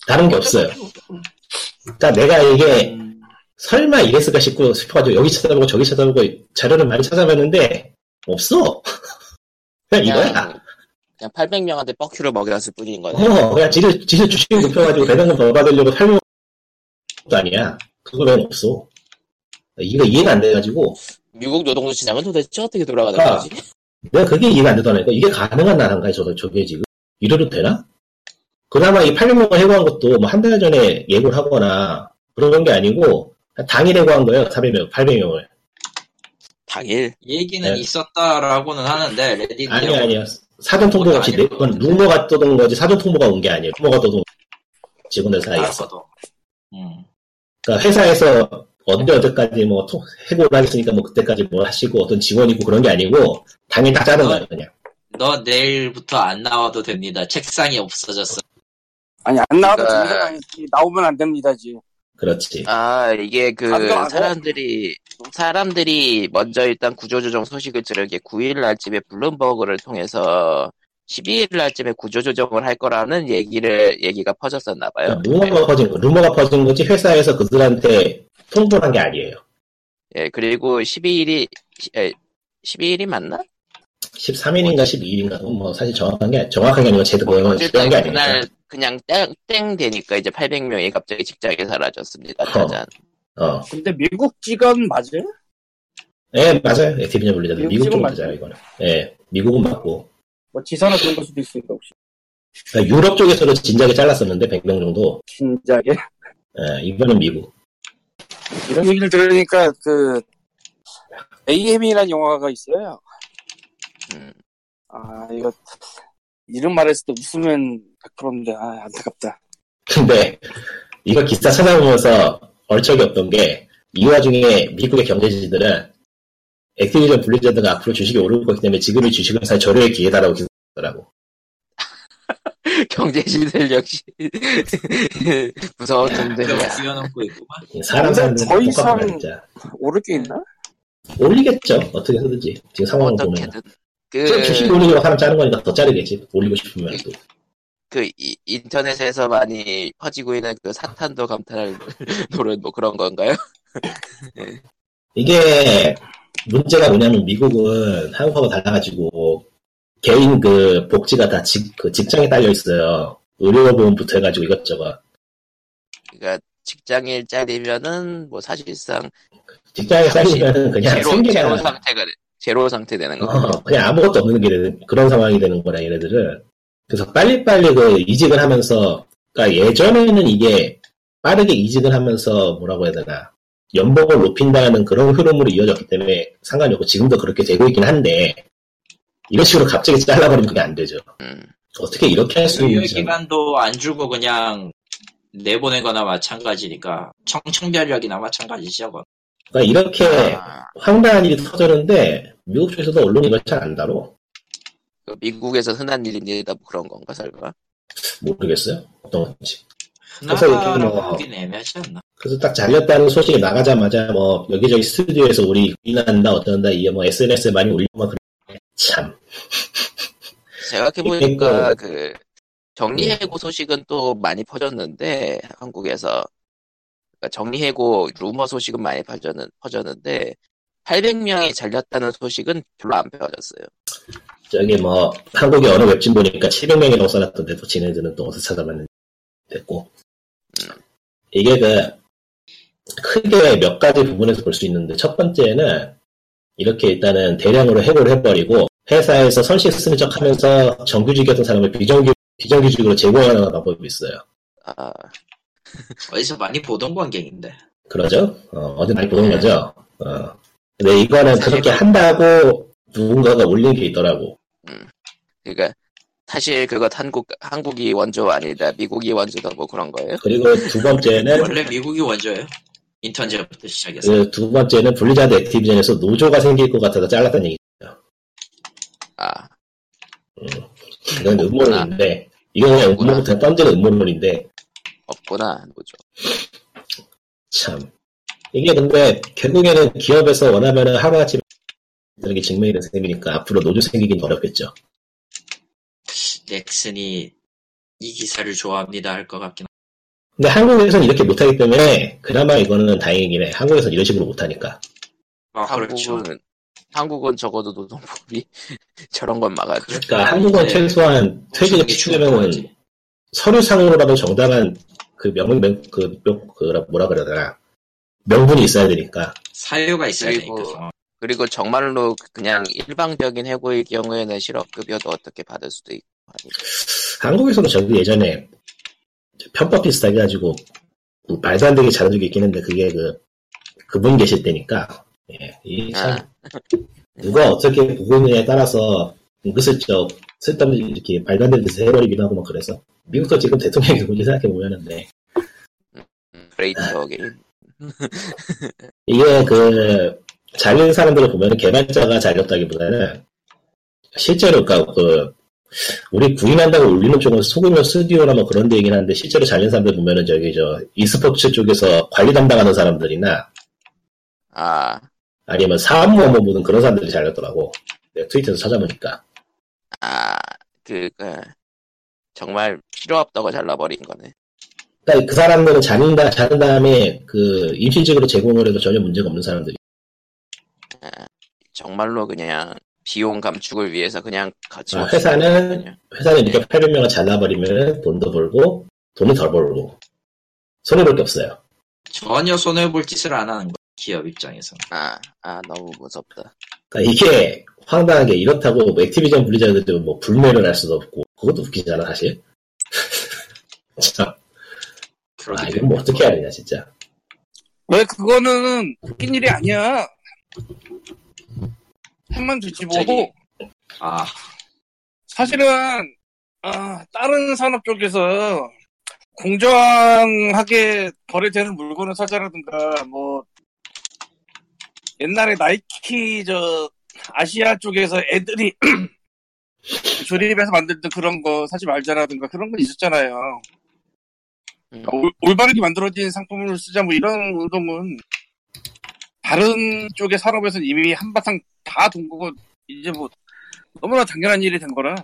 다른 게 없어요. 그러니까 내가 이게 설마 이랬을까 싶어가지고 여기 찾아보고 저기 찾아보고 자료를 많이 찾아봤는데 없어. 그냥 이거야. 그냥 800명한테 뻑큐를 먹여놨을 뿐인 거네. 그냥 지들 주식 높여가지고 배당금 더 받으려고 800명도 아니야. 그거는 없어. 이거 이해가 안 돼가지고 미국 노동자 시장은 도대체 어떻게 돌아가는 거지? 내가 그게 이해가 안 되더라니까. 이게 가능한 나라인가? 저게 지금 이래도 되나? 그나마 이 800명을 해고한 것도 뭐 한 달 전에 예고를 하거나 그런 게 아니고 당일 해고한 거예요. 800명을 당일? 얘기는 네. 있었다라고는 하는데 레딧 아니요 사전 통보가 없이 그건 루머가 떠든 거지 사전 통보가 온 게 아니에요. 루머가 떠든 직원들 사이에서 그러니까 회사에서 언제까지 뭐 해고를 하셨으니까 뭐 그때까지 뭐 하시고 어떤 직원이 있고 그런 게 아니고 당연히 딱 자른 거예요. 그냥 너 내일부터 안 나와도 됩니다. 책상이 없어졌어. 아니 안 나와도 됩니다. 아니지. 나오면 안 됩니다지. 그렇지. 아 이게 그 사람들이 먼저 일단 구조조정 소식을 들은 게 9일날쯤에 블룸버그를 통해서 12일날쯤에 구조조정을 할 거라는 얘기가 퍼졌었나봐요. 루머가 퍼진 거지 회사에서 그들한테 통보한 게 아니에요. 예, 그리고 12일이 맞나? 13일인가 12일인가 뭐 사실 정확한 게 아니고 제대로 정한 게 아니에요. 그날 그냥 땡 되니까 이제 800명이 갑자기 직장에 사라졌습니다. 근데 미국 직원 맞아요? 예, 맞아요. 액티비전 블리자드 미국 쪽 맞아요 이거는. 예, 미국은 맞고. 뭐 지사나 그런 걸 수도 있으니까 혹시. 그러니까 유럽 쪽에서는 진작에 잘랐었는데 100명 정도. 진작에? 예, 이번엔 미국. 이런 얘기를 들으니까 그 AM이라는 영화가 있어요. 아 이거 이름 말했을 때 웃으면 그런데 아 안타깝다. 근데 이거 기사 찾아보면서 얼척이 없던 게 이 와중에 미국의 경제지들은 액티비전 블리자드가 앞으로 주식이 오를 거기 때문에 지금이 주식을 살 저렴의 기회다라고 기사하더라고. 경제시들 역시 무서운 존재가 지어놓고 있구만. 사람들 더 이상 오를 게 있나? 올리겠죠. 어떻게 하든지 지금 상황을 보면 그 주식 올리고 사람 짜는 거니까 더 자르겠지. 올리고 싶으면 또. 그 인터넷에서 많이 퍼지고 있는 그 사탄도 감탄할 노릇 뭐 그런 건가요? 이게 문제가 뭐냐면 미국은 한국하고 달라가지고. 개인 그 복지가 다 그 직장에 딸려 있어요. 의료보험부터 해가지고 이것저것. 그러니까 직장일 잘리면은 뭐 사실상 직장에 잘리면은 그냥 제로 상태 되는 거. 그냥 아무것도 없는 게 되는 그런 상황이 되는 거라 얘네들은. 그래서 빨리빨리 그 이직을 하면서, 그러니까 예전에는 이게 빠르게 이직을 하면서 뭐라고 해야 되나 연봉을 높인다는 그런 흐름으로 이어졌기 때문에 상관이 없고 지금도 그렇게 되고 있긴 한데. 이런 식으로 갑자기 잘라버리면 그게 안 되죠. 어떻게 이렇게 할 수 있는지. 기간도 안 주고 그냥 내보낸 거나 마찬가지니까 청천벽력이나 마찬가지죠. 그러니까 이렇게 황당한 일이 터졌는데 미국 쪽에서도 언론이 이걸 잘 안 다뤄. 미국에서 흔한 일입니다. 그런 건가 설마? 모르겠어요. 어떤 건지. 흔하다라고 하긴 애매하지 않나. 그래서 딱 잘렸다는 소식이 나가자마자 뭐 여기저기 스튜디오에서 우리 인한다 어쩐다 이게 뭐 SNS에 많이 올리고 막 참. 생각해보니까 그 정리해고 소식은 또 많이 퍼졌는데 한국에서 그러니까 정리해고 루머 소식은 많이 퍼졌는데 800명이 잘렸다는 소식은 별로 안 퍼졌어요. 저기 뭐 한국의 어느 웹진 보니까 700명이라고 써놨던데도 지네들은 또 어디서 찾아봤는지 됐고 이게 그 크게 몇 가지 부분에서 볼 수 있는데 첫 번째는 이렇게 일단은 대량으로 해고를 해버리고 회사에서 선실 쓰는 척하면서 정규직이었던 사람을 비정규직으로 제공하는 방법이 있어요. 아 어디서 많이 보던 관계인데. 그러죠. 어제 많이 보던 거죠. 근데 이거는 그렇게 한다고 누군가가 올린 게 있더라고. 그러니까 사실 그것 한국이 원조가 아니다. 미국이 원조다 뭐 그런 거예요. 그리고 두 번째는 원래 미국이 원조예요. 인턴제부터 시작해서. 그 두 번째는 블리자드 액티비전에서 노조가 생길 것 같아서 잘랐다는 얘기죠. 아. 이건 음모론인데, 이건 그냥 음모부터 던지는 음모론인데. 없구나, 노조. 참. 이게 근데 결국에는 기업에서 원하면은 하루아침에 되는 게 증명이 된 셈이니까 앞으로 노조 생기긴 어렵겠죠. 넥슨이 이 기사를 좋아합니다 할 것 같긴. 근데 한국에서는 이렇게 못하기 때문에 그나마 이거는 다행이긴 해. 한국에서는 이런 식으로 못하니까. 한국은 적어도 노동법이 저런 건 막아줘. 그러니까 한국은 최소한 퇴직을 추구하면 서류상으로라도 정당한 그 명분이 있어야 되니까. 사유가 있어야 되니까. 그리고 정말로 그냥 일방적인 해고일 경우에는 실업급여도 어떻게 받을 수도 있고. 한국에서도 저기 예전에 편법 비슷하게 해가지고, 말도 안 되게 잘한 적이 있긴 했는데, 그게 그분 계실 때니까, 예, 이 참, 누가 어떻게 보고 있느냐에 따라서, 은근슬쩍, 쓸데없는 이렇게 말도 안 되는 데서 해버리기도 하고, 막 그래서, 미국도 지금 대통령이 누군지 생각해보면은, 네. 그레이트 워킹. 이게 그 잘린 사람들을 보면 개발자가 잘렸다기보다는 실제로 그 우리 부인한다고 울리는 쪽은 속으면 스튜디오나 뭐 그런 데이긴 한데, 실제로 잘린 사람들 보면은 저기 저 e스포츠 쪽에서 관리 담당하는 사람들이나 아니면 사업모 모든 그런 사람들이 잘렸더라고. 내가 트위터에서 찾아보니까. 정말 필요 없다고 잘라버린 거네. 그러니까 그 사람들은 자른 다음에 그 임시직으로 제공을 해도 전혀 문제가 없는 사람들이. 정말로 그냥 비용 감축을 위해서 그냥 회사는 이렇게 800명을 잘라버리면 돈도 벌고 돈이 덜 벌고 손해볼 게 없어요. 전혀 손해볼 짓을 안 하는 거, 기업 입장에서. 너무 무섭다. 그러니까 이게 황당한 게, 이렇다고 액티비전 블리자드 뭐 불매를 할 수도 없고, 그것도 웃기잖아 사실. 참. 이건 뭐 어떻게 해야 되냐 진짜. 왜 그거는 웃긴 일이 아니야. 한만 주지 뭐. 사실은 다른 산업 쪽에서 공정하게 거래되는 물건을 사자라든가, 뭐 옛날에 나이키 저 아시아 쪽에서 애들이 조립해서 만들던 그런 거 사지 말자라든가 그런 거 있었잖아요. 올바르게 만들어진 상품을 쓰자 뭐 이런 운동은 다른 쪽의 산업에서는 이미 한바탕 다 돈 거고 이제 뭐 너무나 당연한 일이 된 거라.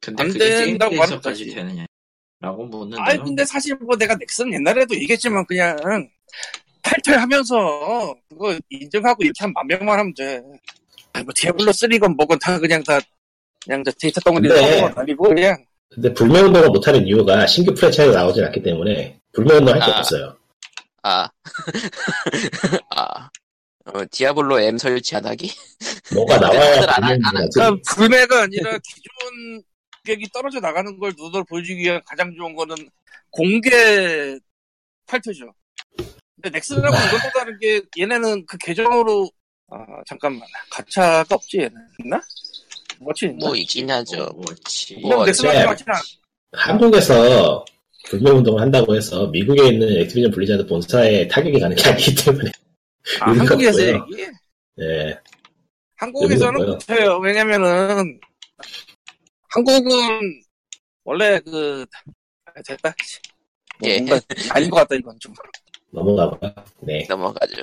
근데 안 된다고 말까지 되느냐라고 묻는데. 근데 사실 뭐 내가 넥슨 옛날에도 얘기했지만 그냥 탈퇴하면서 그거 인정하고 이렇게 한 10,000명만 하면 돼. 뭐 디아블로 3건 뭐건 다 그냥 데이터 덩어리를 하고 다니고 그냥. 근데 불매운동을 못하는 이유가 신규 프랜차이즈 나오진 않기 때문에 불매운동 할 게 없어요. 디아블로 M 설치하다기? 뭐가 나와야 불매운동이. 불매가 아니라 기존 객이 떨어져 나가는 걸 눈으로 보여주기 위한 가장 좋은 거는 공개 탈퇴죠. 근데 넥슨하고 이건 또 다른 게, 얘네는 그 계정으로 잠깐만, 가차가 없지 얘는? 있나? 뭐 있긴 하죠. 한국에서 불매운동을 한다고 해서 미국에 있는 액티비전 블리자드 본사에 타격이 가는 게 아니기 때문에. 한국에서요? 네. 한국에서는 못해요. 왜냐면은 한국은 원래 됐다. 뭔가 아닌 것 같다 이건 좀. 넘어가봐. 네. 넘어가죠.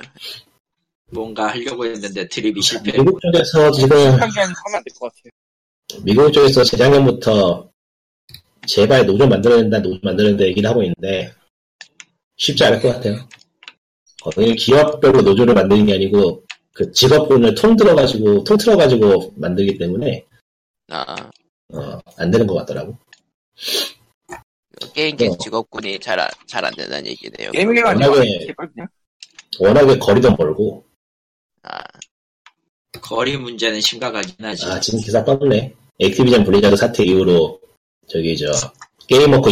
뭔가 하려고 했는데 드립이 실패. 미국 쪽에서 지금 미국 쪽에서 재작년부터 제발 노조 만들어낸다 얘기를 하고 있는데 쉽지 않을 것 같아요. 기업별로 노조를 만드는 게 아니고 그 직업군을 통틀어가지고 만들기 때문에 안 되는 것 같더라고. 게임계 직업군이 잘 안 된다는 얘기네요. 게임계가 워낙에 거리도 멀고. 거리 문제는 심각하긴 하지. 지금 기사 떴네. 액티비전 블리자드 사태 이후로 저기 저 게임워커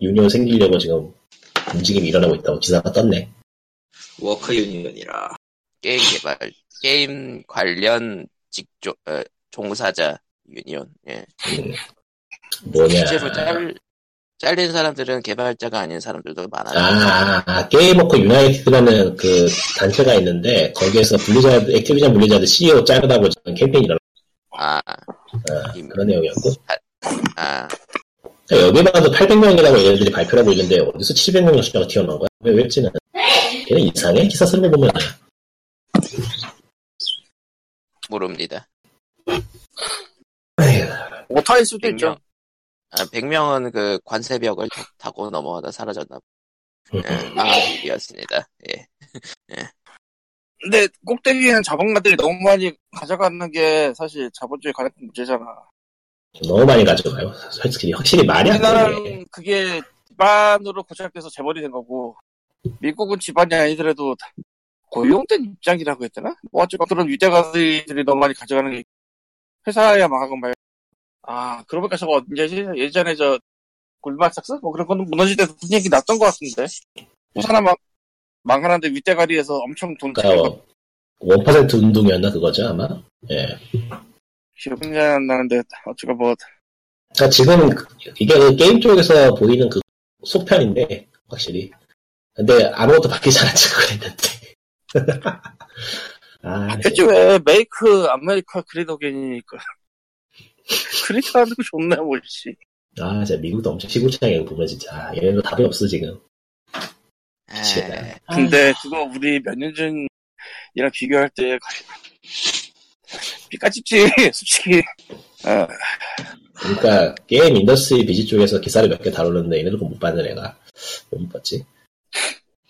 유니온 생기려고 지금 움직임이 일어나고 있다고 기사가 떴네. 워커 유니온이라. 게임 관련 직종 종사자 유니온. 예. 뭐냐. 실제로 잘린 사람들은 개발자가 아닌 사람들도 많아요. 게임워커 유나이티드라는 그 단체가 있는데, 거기에서 액티비전 블리자드 CEO 자르다고 지금 캠페인이 일어났어요. 그런 내용이었고. 그러니까 여기만 해도 800명이라고 얘네들이 발표를 하고 있는데, 어디서 700명 숫자가 튀어나온 거야? 왜 웹지는? 걔는 이상해? 기사 쓰는 거 보면. 모릅니다. 오타일 수도 있죠. 100명은 그 관세벽을 타고 넘어가다 사라졌나 보네. 일이었습니다. 예. 근데 꼭대기에는 자본가들이 너무 많이 가져가는 게 사실 자본주의 가장 큰 문제잖아. 너무 많이 가져가요. 솔직히 확실히 말이 안 돼. 우리나라는 그게 집안으로 고착돼서 재벌이 된 거고, 미국은 집안이 아니더라도 고용된 입장이라고 했더나? 뭐 어쨌건 그런 위대가들이 너무 많이 가져가는 게 회사야 망하건 말이야. 그러니까 저거 언제지? 예전에 저 골드만삭스? 뭐 그런 거는 무너질 때도 무슨 얘기 났던 것 같은데. 하나 망하는데 윗대가리에서 엄청 돈. 그러니까 1% 운동이었나 그거죠 아마? 예. 기억이 안 나는데 어쩌고 뭐. 그러니까 지금 이게 게임 쪽에서 보이는 그 속편인데 확실히 근데 아무것도 바뀌지 않았죠. 그랬는데. 바뀌었지. 아, 왜 메이크 아메리카 그리더겐이니까. 그리드하는 거 좋나 뭐지. 아 진짜 미국도 엄청 시골차이야 보면 진짜. 얘네도 답이 없어 지금. 근데 그거 우리 몇 년 전이랑 비교할 때 삐까집지 솔직히. 아. 그러니까 게임 인더스트리 비즈 쪽에서 기사를 몇 개 다루는데 얘네도 못 봤는 애가 못 봤지.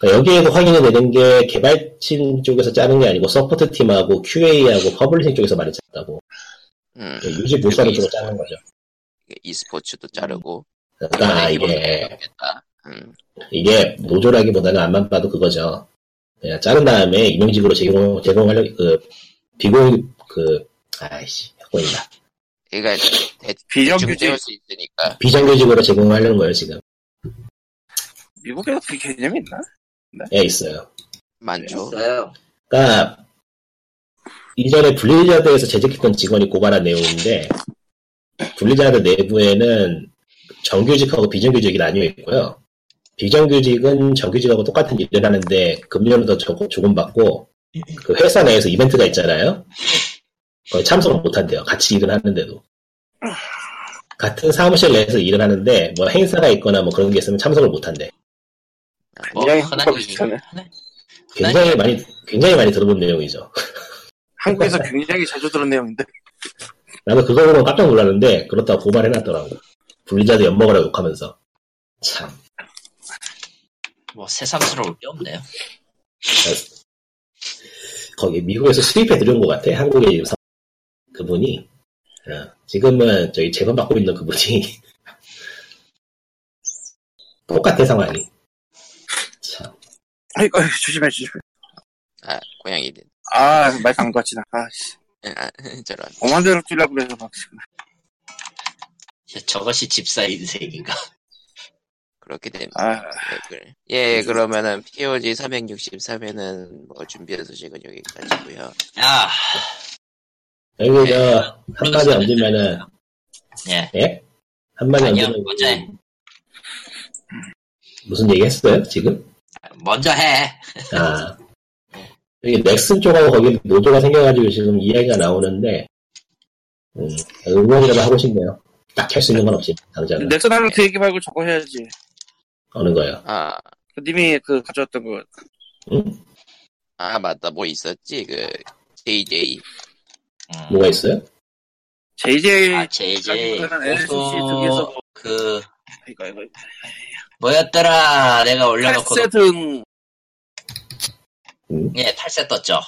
그러니까 여기에도 확인이 되는 게 개발팀 쪽에서 짜는 게 아니고 서포트 팀하고 QA하고 퍼블리싱 쪽에서 많이 짰다고. 유지 물산을 주로 짜는 거죠. e스포츠도 자르고. 그러니까 이게 노조라기보다는 안만 봐도 그거죠. 그냥 자른 다음에 임용직으로 제공하려 그러니까 비정규직으로 있으니까 비정규직으로 제공하려는 거예요 지금. 미국에도 그 개념이 있나? 네. 예, 있어요. 많죠. 그러니까 이전에 블리자드에서 재직했던 직원이 고발한 내용인데 블리자드 내부에는 정규직하고 비정규직이 나뉘어 있고요. 비정규직은 정규직하고 똑같은 일을 하는데 급료는 더 조금 받고 그 회사 내에서 이벤트가 있잖아요. 거의 참석을 못한대요. 같이 일을 하는데도. 같은 사무실 내에서 일을 하는데 뭐 행사가 있거나 뭐 그런 게 있으면 참석을 못한대. 굉장히 많이 들어본 내용이죠. 한국에서 굉장히 자주 들은 내용인데. 나도 그거 보고 깜짝 놀랐는데 그렇다고 고발해놨더라고. 블리자드 엿먹으라고 욕하면서. 참. 뭐 새삼스러울 게 없네요. 거기 미국에서 수입해 들여온 것 같아. 한국에 지금 그분이. 지금은 저기 재판 받고 있는 그분이. 똑같아 상황이. 참. 아이고 조심해. 아 고양이들. 아, 마이크 안 꺼지나. 아씨. 아, 저런. 오만대로 뛰려고 그래서 막 지금. 저것이 집사 인생인가? 그렇게 됩니다. 아... 예, 그러면은 POG 363회는 뭐 준비한 소식은 여기까지고요. 아. 여기 네. 저 한마디 얹으면은 예. 예? 한마디 얹으면 먼저 해. 무슨 얘기 했어요 지금? 먼저 해. 아. 여기 넥슨 쪽하고 거기 노조가 생겨가지고 지금 이야기가 나오는데 응원이라도 하고 싶네요. 딱 할 수 있는 건 없지 당장. 넥슨 하면 그 얘기 말고 저거 해야지. 어느 거요? 아, 그 님이 그 가져왔던 거. 응? 아 맞다 뭐 있었지 그 JJ. 뭐가 있어요? JJ. 그래서 그 이거 뭐였더라 내가 올려놓고. 탈세등. 예, 탈세 떴죠.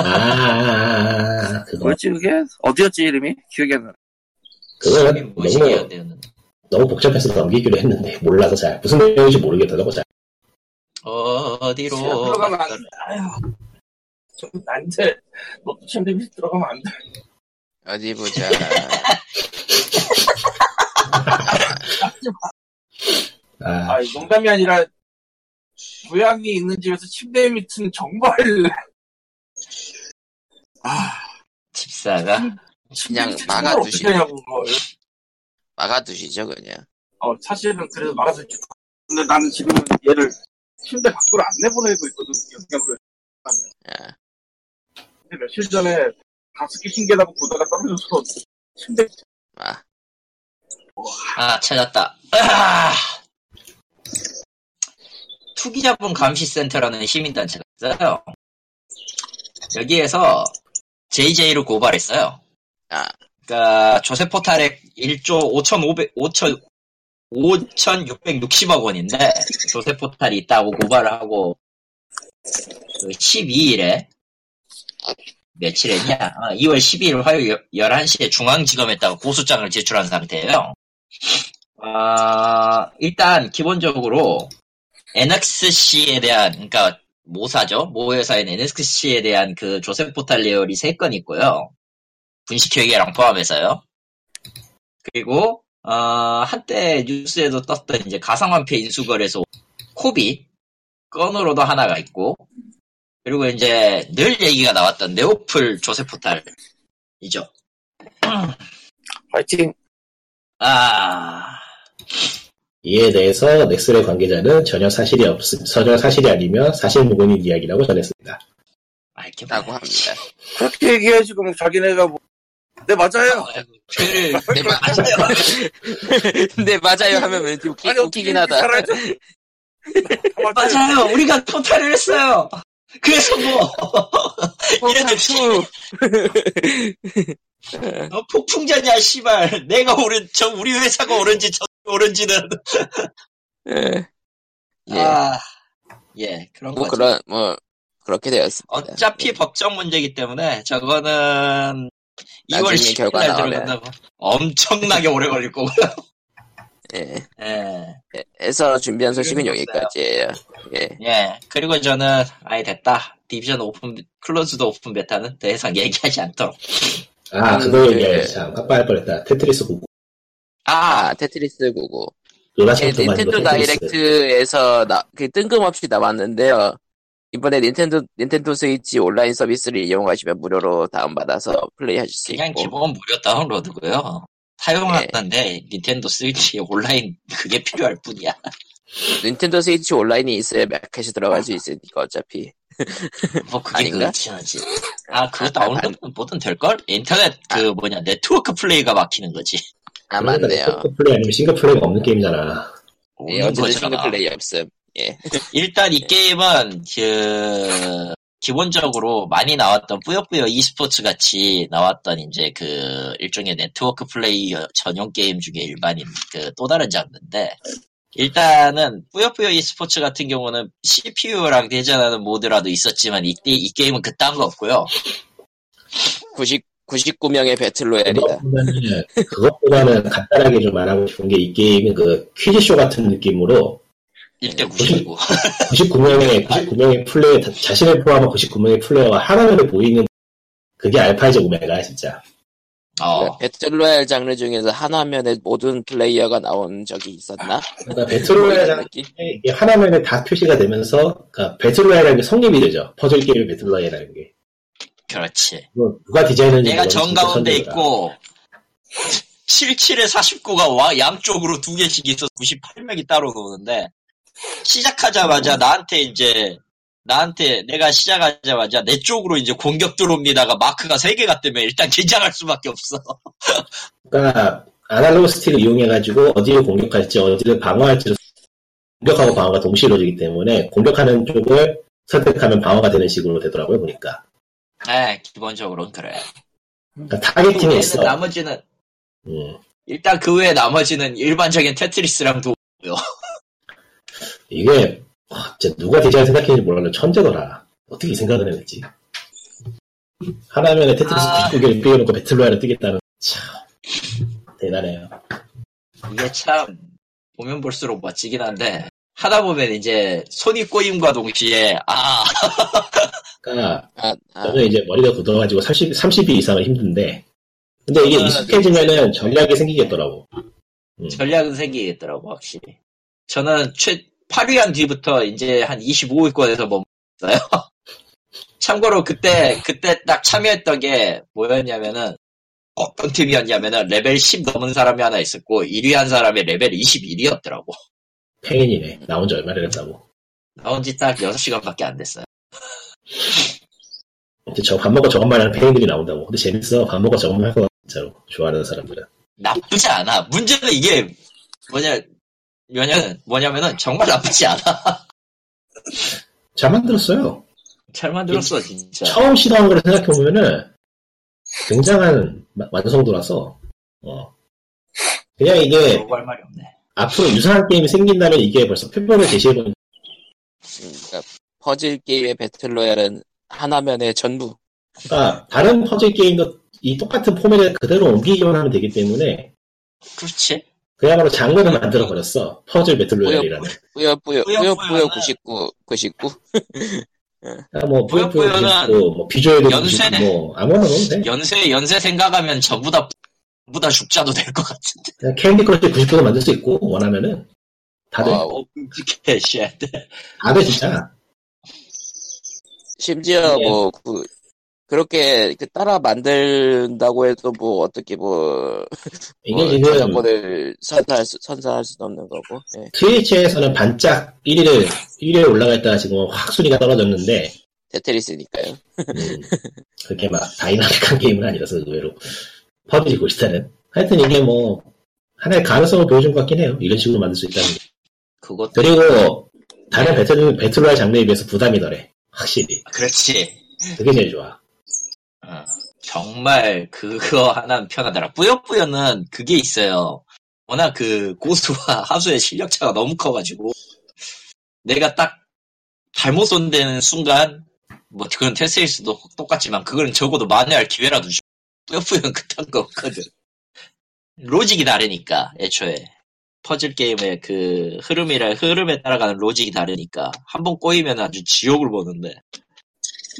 아, 그거. 뭐였지 그게? 어디였지 이름이? 기억이 안 나. 그거 너무 복잡해서 넘기기로 했는데 몰라서 잘 무슨 내용인지 모르겠더라고 잘. 어디로? 들어가면 안 돼. 아휴, 좀 난데 너도 참 재밌게 들어가면 안 돼. 어디 보자. 아, 농담이 아니라. 고양이 있는 집에서 침대 밑은 정말 아 집사가 그냥 막아두시죠 그냥. 사실은 그래도 막아두지. 근데 나는 지금 얘를 침대 밖으로 안 내보내고 있거든. 영향을. 예. 근데 며칠 전에 가습기 신기하다고 보다가 떨어져서 침대. 아 찾았다. 아! 투기자본 감시센터라는 시민단체가 있어요. 여기에서 JJ를 고발했어요. 그러니까 조세포탈액 1조 5,660억 원인데 조세포탈이 있다고 고발을 하고 그 12일에 며칠 했냐? 2월 12일 화요일 11시에 중앙지검에다가 고소장을 제출한 상태예요. 일단 기본적으로 NXC에 대한, 그러니까 모사죠. 모회사인 NXC에 대한 그 조세포탈 내열이 3건 있고요. 분식회계랑 포함해서요. 그리고 한때 뉴스에도 떴던 이제 가상화폐 인수거래소 코비 건으로도 하나가 있고, 그리고 이제 늘 얘기가 나왔던 네오플 조세포탈이죠. 화이팅. 이에 대해서 넥슨의 관계자는 전혀 사실이 아니며 사실무근인 이야기라고 전했습니다. 알겠다고 합니다. 그렇게 얘기해야지. 그럼 자기네가 뭐... 네 맞아요. 네 맞아요. 네 맞아요 하면 왠지 웃기긴 하다. 맞아요. 우리가 토탈을 했어요. 그래서 뭐 이래도 너 폭풍자냐 씨발. 내가 오른 저 우리 회사가 오른지 저 오른지는. 예. 아, 예 그런 뭐 거죠. 그런 뭐 그렇게 되었습니다. 어차피 법적 문제이기 때문에 저거는 2월 10일 날 들어간다고 엄청나게 오래 걸릴 거고요. 예. 에서 준비한 소식은 여기까지예요. 예. 그리고 저는 아예 됐다. 디비전 오픈 클로즈드 오픈 베타는 더 이상 얘기하지 않도록. 아 그거 얘기하지 참 깜빡할 뻔했다. 테트리스 99. 아 테트리스 99. 닌텐도 다이렉트에서 뜬금없이 나왔는데요. 이번에 닌텐도 스위치 온라인 서비스를 이용하시면 무료로 다운받아서 플레이하실 수 있고. 그냥 기본 무료 다운로드고요. 사용한다는데 닌텐도 스위치 온라인 그게 필요할 뿐이야. 닌텐도 스위치 온라인이 있어야 마켓이 들어갈 수 있으니까 어차피. 뭐 그게 아닌가? 그렇지. 아 그거 다운로드는 뭐든 될걸? 인터넷 네트워크 플레이가 막히는 거지. 아 맞네요. 네트워크 플레이 아니면 싱글플레이가 없는 게임이잖아. 어쨌든 싱글플레이 없음. 예. 일단 이 게임은 기본적으로 많이 나왔던 뿌요뿌요 e스포츠 같이 나왔던 이제 그 일종의 네트워크 플레이 전용 게임 중에 일반인 그 또 다른 장르인데 일단은 뿌요뿌요 e스포츠 같은 경우는 CPU랑 대전하는 모드라도 있었지만 이 게임은 그딴 거 없고요. 99명의 배틀로얄이다. 그것보다는 간단하게 좀 말하고 싶은 게 이 게임은 그 퀴즈쇼 같은 느낌으로 1대 99. 99명의 플레이어, 자신을 포함한 99명의 플레이어가 하나로 보이는, 그게 알파이즈 오메가, 진짜. 배틀로얄 장르 중에서 한 화면에 모든 플레이어가 나온 적이 있었나? 그러니까 배틀로얄 장르, 이게 한 화면에 다 표시가 되면서, 그러니까 배틀로얄이라는 게 성립이 되죠. 퍼즐게임 배틀로얄이라는 게. 그렇지. 누가 디자인했는지. 내가 정 가운데 있고, 77에 49가 양쪽으로 두 개씩 있어서 98명이 따로 노는데, 시작하자마자 내가 시작하자마자 내 쪽으로 이제 공격 들어옵니다가 마크가 3개가 뜨면 일단 긴장할 수밖에 없어. 그러니까 아날로그 스틱을 이용해가지고 어디를 공격할지 어디를 방어할지를 공격하고 방어가 동시에 이루어지기 때문에 공격하는 쪽을 선택하면 방어가 되는 식으로 되더라고요 보니까. 네 기본적으로는 그래. 그러니까 타겟팅이 있어. 나머지는 일단 그 외에 나머지는 일반적인 테트리스랑 도고요. 이게 진짜 누가 디자인 생각했는지 몰랐는데 천재더라. 어떻게 이 생각을 해냈지. 하나면에 테트리스 99개를 띄워놓고 배틀로얄을 뜨겠다는 참 대단해요. 이게 참 보면 볼수록 멋지긴 한데 하다 보면 이제 손이 꼬임과 동시에 그러니까 저는 이제 머리가 굳어가지고 30위 이상은 힘든데 근데 이게 익숙해지면은 전략이 생기겠더라고. 전략은 생기겠더라고 확실히. 저는 8위 한 뒤부터 이제 한 25위권에서 멈췄어요. 참고로 그때 딱 참여했던 게 뭐였냐면은, 어떤 팀이었냐면은 레벨 10 넘은 사람이 하나 있었고, 1위 한 사람이 레벨 21이었더라고. 페인이네. 나온 지 얼마나 됐다고. 나온 지 딱 6시간밖에 안 됐어요. 저 밥 먹고 저것만 하는 페인들이 나온다고. 근데 재밌어. 밥 먹고 저것만 할 것 같아. 진짜로. 좋아하는 사람들은. 나쁘지 않아. 문제는 이게 뭐냐면은 정말 나쁘지 않아. 잘 만들었어요. 잘 만들었어 진짜. 처음 시도한 걸 생각해보면은 굉장한 완성도라서 그냥 이게 말이 없네. 앞으로 유사한 게임이 생긴다면 이게 벌써 표본을 제시해보는. 그러니까 퍼즐 게임의 배틀로얄은 한 화면의 전부. 그러니까 다른 퍼즐 게임도 이 똑같은 포맷을 그대로 옮기기만 하면 되기 때문에. 그렇지. 그야말로 장르를 만들어버렸어. 퍼즐 배틀로얄이라는. 뿌요뿌요 99? 뭐, 뿌요뿌요는, 뭐, 비주얼도 뭐, 아무거나 넣으면 돼. 연세 생각하면 전부 다 죽자도 될 것 같은데. 캔디 크러쉬 99도 만들 수 있고, 원하면은. 다들. 끔찍해, 쉣. 다들 진짜. 심지어 뭐, 그렇게 따라 만든다고 해도 뭐 어떻게 뭐 이게 지금 정보를 선사할 수도 없는 거고. 네. 트위치에서는 반짝 1위에 올라갔다가 지금 확 순위가 떨어졌는데 테트리스니까요. 그렇게 막 다이나믹한 게임은 아니라서 의외로 퍼블리고 있다는. 하여튼 이게 뭐 하나의 가능성을 보여준 것 같긴 해요. 이런 식으로 만들 수 있다는 게. 그것 그리고 다른 배틀로얄 장르에 비해서 부담이 덜해. 확실히. 그렇지. 그게 제일 좋아. 어, 정말 그거 하나는 편하더라. 뿌요뿌요는 그게 있어요. 워낙 그 고수와 하수의 실력차가 너무 커가지고 내가 딱 잘못 손대는 순간 뭐 그건 테스일 수도 똑같지만 그거는 적어도 만회할 기회라도 주고 뿌요뿌요는 그딴 거 없거든. 로직이 다르니까 애초에 퍼즐 게임의 그 흐름에 따라가는 로직이 다르니까 한 번 꼬이면 아주 지옥을 보는데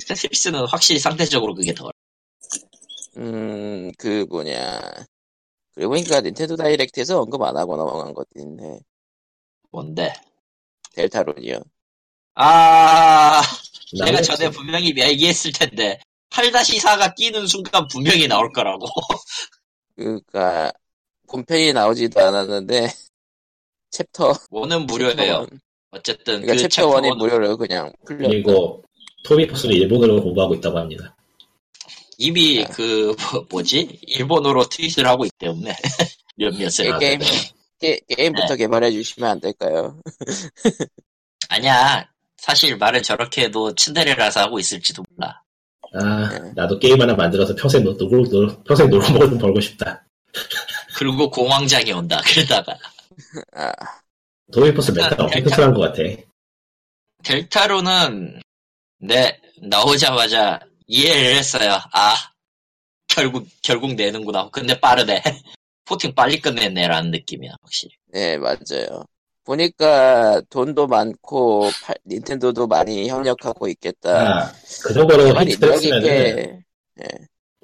테트리스는 확실히 상대적으로 그게 덜. 그 뭐냐. 그리고 보니까 닌텐도 다이렉트에서 언급 안 하고 넘어간 것도 있네. 뭔데? 델타룬이요. 아, 내가 전에 분명히 얘기했을 텐데 8-4가 끼는 순간 분명히 나올 거라고. 그러니까 본편이 나오지도 않았는데 챕터 1은 무료예요. 어쨌든 그러니까 그 챕터 1이 무료로 그냥 풀렸고. 그리고 토미포스는 일본어로 공부하고 있다고 합니다. 이미 그 뭐지? 일본어로 트윗을 하고 있기 때문에 몇몇을 게임부터 네. 개발해 주시면 안 될까요? 아니야. 사실 말을 저렇게 해도 츤데레라서 하고 있을지도 몰라. 아, 네. 나도 게임 하나 만들어서 평생 노름을 좀 벌고 싶다. 그리고 공황장이 온다. 그러다가 아. 도미포스 메타가 어피크스한 것 같아. 델타로는 네 나오자마자 이해를 했어요. 아 결국 내는구나. 근데 빠르네. 포팅 빨리 끝냈네라는 느낌이야 확실히. 네 맞아요. 보니까 돈도 많고 닌텐도도 많이 협력하고 있겠다. 아, 그 정도로 히트를 했으면은 네.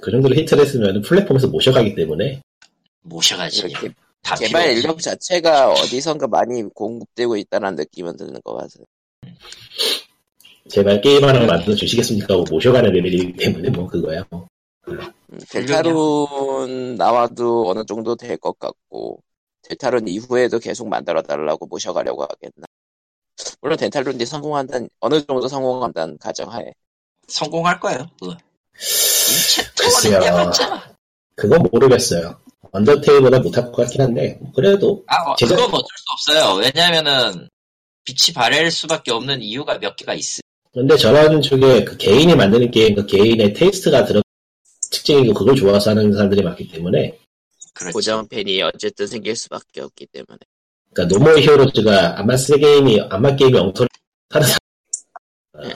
그 정도로 히트를 했으면 플랫폼에서 모셔가기 때문에 모셔가지. 개발 인력 자체가 어디선가 많이 공급되고 있다는 느낌은 드는 것 같아요. 제발 게임 하나 만들어 주시겠습니까? 모셔가는 레벨이기 때문에 뭐 그거야. 델타룬 나와도 어느 정도 될 것 같고 델타룬 이후에도 계속 만들어 달라고 모셔가려고 하겠나. 물론 델타룬이 성공한다는 어느 정도 성공한다는 가정하에 성공할 거예요. 글쎄요. 그건 모르겠어요. 언더테일보다 못할 것 같긴 한데 그래도 그건 어쩔 수 없어요. 왜냐하면은 빛이 발할 수밖에 없는 이유가 몇 개가 있어. 근데 저런 쪽에 그 개인이 만드는 게임, 그 개인의 테이스트가 들어 특징이고 그걸 좋아서 하는 사람들이 많기 때문에 고정팬이 어쨌든 생길 수밖에 없기 때문에. 그러니까 노멀 히어로즈가 아마 게임이 엉터리 하는 사람. 네.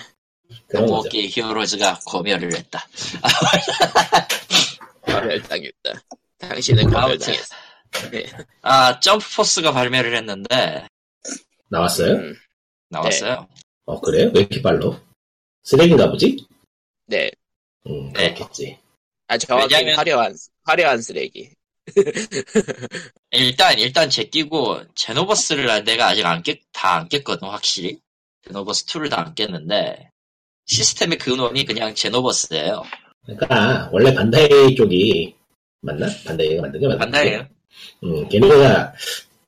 그런 거죠. 노멀 히어로즈가 검열을 했다. 검열당했다. 당신은 검열당했어. 네. 아 점프포스가 발매를 했는데. 나왔어요? 나왔어요. 네. 어 그래요? 왜 이렇게 빨로? 쓰레기인가 보지? 네. 그렇겠지. 네. 아 정확히 왜냐하면... 화려한 쓰레기. 일단 제끼고 제노버스를 내가 아직 다 안 깼거든 확실히. 제노버스 2를 다 안 깼는데 시스템의 근원이 그냥 제노버스예요. 그러니까 원래 반다이 쪽이 맞나? 반다이가 만든 게 맞나? 반다이예요. 걔네가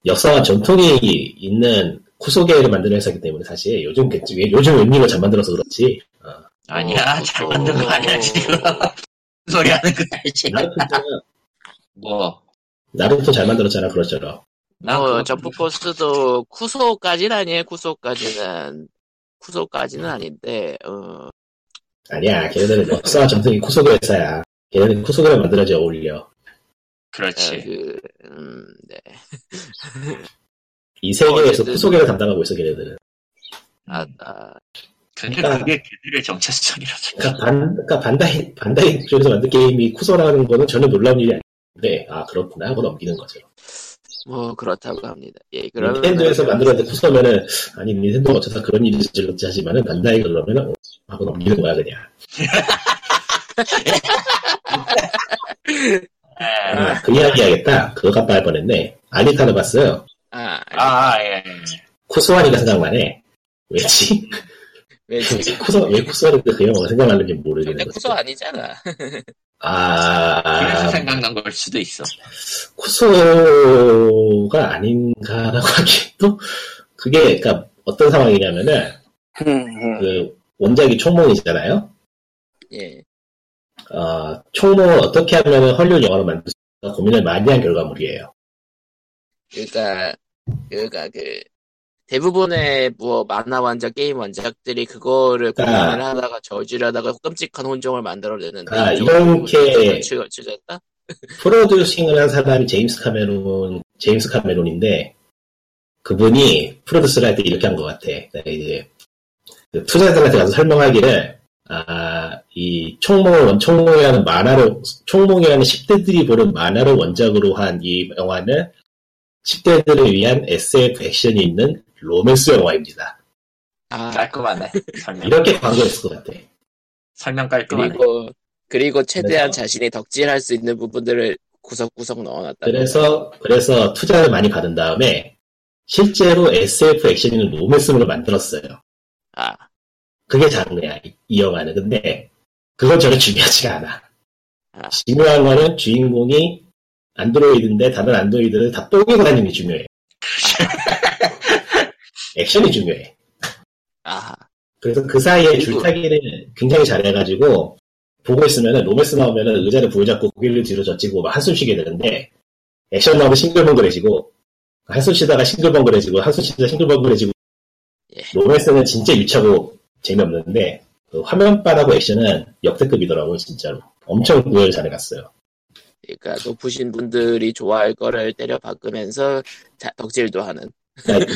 역사와 전통이 있는 쿠소게를 만드는 회사이기 때문에 사실 요즘 웬일로 잘 만들어서 그렇지. 아니야 잘 만든 거 아니야 지금. 소리 하는 거 알지? 뭐 나루토 잘 만들었잖아 그렇잖아. 나 점프포스도 쿠소까지는 아니에요. 쿠소까지는 아닌데. 아니야 걔네들은 역사와 전통이 쿠소게 회사야. 걔네는 쿠소게를 만들어야지 어울려. 그렇지. 네. 이 세계에서 후속에를 담당하고 있어, 걔네들은. 근데 그게 걔들의 정체성이라니까. 그러니까 반다이 쪽에서 만든 게임이 쿠소라는 거는 전혀 놀라운 일이 아닌데, 아, 그렇구나 하고 넘기는 거죠. 뭐, 그렇다고 합니다. 예, 그러면. 닌텐도에서 만들었는데 쿠소면은, 아니, 닌텐도가 어쩌다 그런 일이 저질렀지 하지만은, 반다이 그러면은, 하고 넘기는 거야, 그냥. 아, 그 이야기 하겠다. 그거 갖다 할 뻔했네. 아니타를 봤어요. 예. 쿠소하니가 생각만 해. 왜지? 왜 쿠서를 대용어가 생각나는 게 모르겠네. 근데 쿠서 아니잖아. 그래서 생각난 걸 수도 있어. 쿠서가 아닌가라고 하기도, 그게, 그러니까 어떤 상황이냐면은, 그, 원작이 총몽이잖아요? 예. 총몽을 어떻게 하면 헐리우드 영화로 만들 수 있을까 고민을 많이 한 결과물이에요. 그러니까 그, 대부분의 뭐 만화 원작, 게임 원작들이 그거를 고민을 하다가 저지르다가 끔찍한 혼종을 만들어내는데 이렇게 프로듀싱을 한 사람이 제임스 카메론인데 그분이 프로듀스를 할 때 이렇게 한 것 같아. 그러니까 이제 투자자들한테 가서 설명하기를 이 총몽이라는 만화로 총몽이라는 10대들이 보는 만화를 원작으로 한 이 영화는 10대들을 위한 SF 액션이 있는 로맨스 영화입니다. 깔끔하네. 이렇게 광고했을 것 같아. 설명 깔끔하네. 그리고 최대한 그래서, 자신이 덕질할 수 있는 부분들을 구석구석 넣어놨다. 그래서 투자를 많이 받은 다음에 실제로 SF 액션인 로맨스물을 만들었어요. 그게 장르야, 이 영화는. 근데 그건 전혀 중요하지가 않아. 중요한 거는 주인공이 안드로이드인데 다른 안드로이드는 다 똥이고 다니는 게 중요해. 액션이 중요해. 그래서 그 사이에 줄타기를 굉장히 잘해가지고 보고 있으면 로맨스 나오면 의자를 부여잡고 고개를 뒤로 젖히고 막 한숨 쉬게 되는데 액션 나오면 싱글벙글해지고 한숨 쉬다가 싱글벙글해지고 한숨 쉬다가 싱글벙글해지고 로맨스는 진짜 유치하고 재미없는데 그 화면빨하고 액션은 역대급이더라고요. 진짜로 엄청 구현을 잘해갔어요. 그러니까 높으신 분들이 좋아할 거를 때려박으면서 덕질도 하는. 그러니까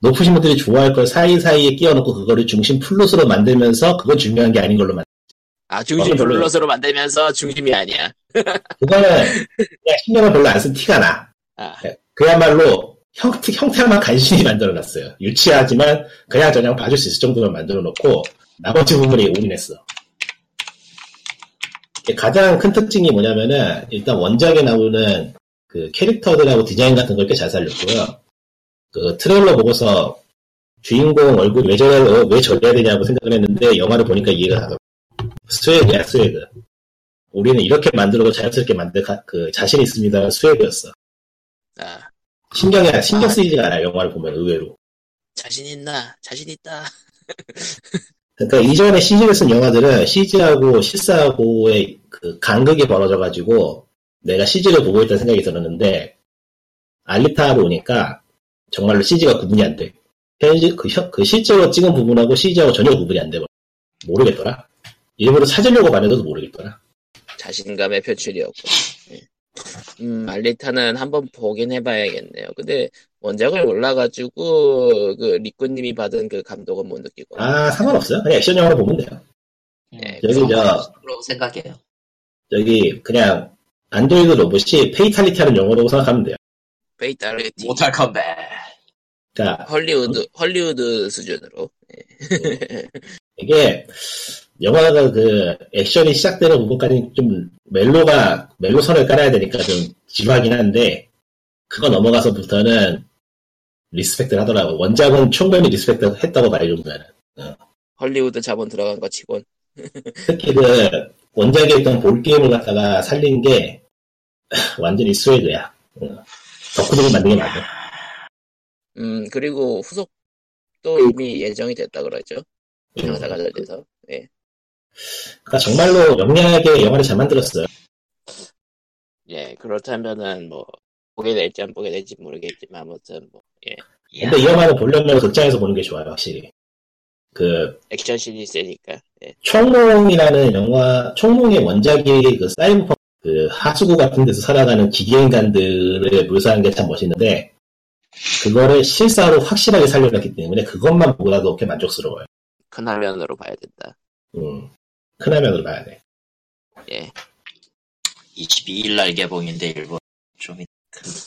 높으신 분들이 좋아할 걸 사이사이에 끼워놓고 그거를 중심 플롯으로 만들면서 그건 중요한 게 아닌 걸로 만들. 중심 플롯으로 만들면서 중심이 아니야. 그거는 그냥 신경을 별로 안 쓴 티가 나. 그야말로 형태만 간신히 만들어놨어요. 유치하지만 그냥 저냥 봐줄 수 있을 정도만 만들어놓고 나머지 부분이 올인했어. 가장 큰 특징이 뭐냐면은, 일단 원작에 나오는 그 캐릭터들하고 디자인 같은 걸 꽤 잘 살렸고요. 그 트레일러 보고서 주인공 얼굴 왜 저래야 되냐고 생각을 했는데, 영화를 보니까 이해가 가더라고요. 스웨그야. 우리는 이렇게 만들고 자연스럽게 자신 있습니다. 스웨그였어. 신경 쓰이지가 않아요. 영화를 보면 의외로. 자신 있나? 자신 있다. 그러니까 이전에 CG를 쓴 영화들은 CG하고 실사하고의 그 간극이 벌어져가지고 내가 CG를 보고 있다는 생각이 들었는데 알리타로 오니까 정말로 CG가 구분이 안 돼. 실제로 찍은 부분하고 CG하고 전혀 구분이 안 돼. 모르겠더라. 일부러 찾으려고 반해도 모르겠더라. 자신감의 표출이었고. 알리타는 한번 보긴 해봐야겠네요. 근데 원작을 몰라가지고 그 리꾸님이 받은 그 감독은 못 느끼고. 상관없어요. 그냥 액션 영화로 보면 돼요. 네, 여기 그런 생각이에요. 여기 그냥 안드로이드 로봇이 페이탈리티라는 영어로 생각하면 돼요. 페이탈리티. 모탈 컴뱃. 그러니까 헐리우드 수준으로. 네. 이게 영화가 그 액션이 시작되는 부분까지 좀 멜로선을 깔아야 되니까 좀 지루하긴 한데 그거 넘어가서부터는 리스펙트를 하더라고. 원작은 충분히 리스펙트 했다고 말해준 거는. 헐리우드 자본 들어간 거 치곤. 특히 그 원작에 있던 볼게임을 갖다가 살린 게 완전히 스웨그야. 덕후들이 만든 게 맞아. 그리고 후속도 이미 예정이 됐다 그러죠. 영화사가 잘 돼서. 예. 그러니까 정말로 영리하게 영화를 잘 만들었어요. 예, 그렇다면은 뭐 보게 될지 안 보게 될지 모르겠지만 아무튼 뭐 예. 근데 이 영화를 보려면 극장에서 보는 게 좋아요, 확실히. 그 액션 시리즈니까. 예. 총몽이라는 영화, 총몽의 원작이 그 사이버펑크 그 하수구 같은 데서 살아가는 기계인간들을 묘사한 게 참 멋있는데 그거를 실사로 확실하게 살려놨기 때문에 그것만 보고라도 꽤 만족스러워요. 큰 화면으로 봐야 된다. 큰 화면으로 봐야 돼. 예. 22일날 개봉인데 일본 좀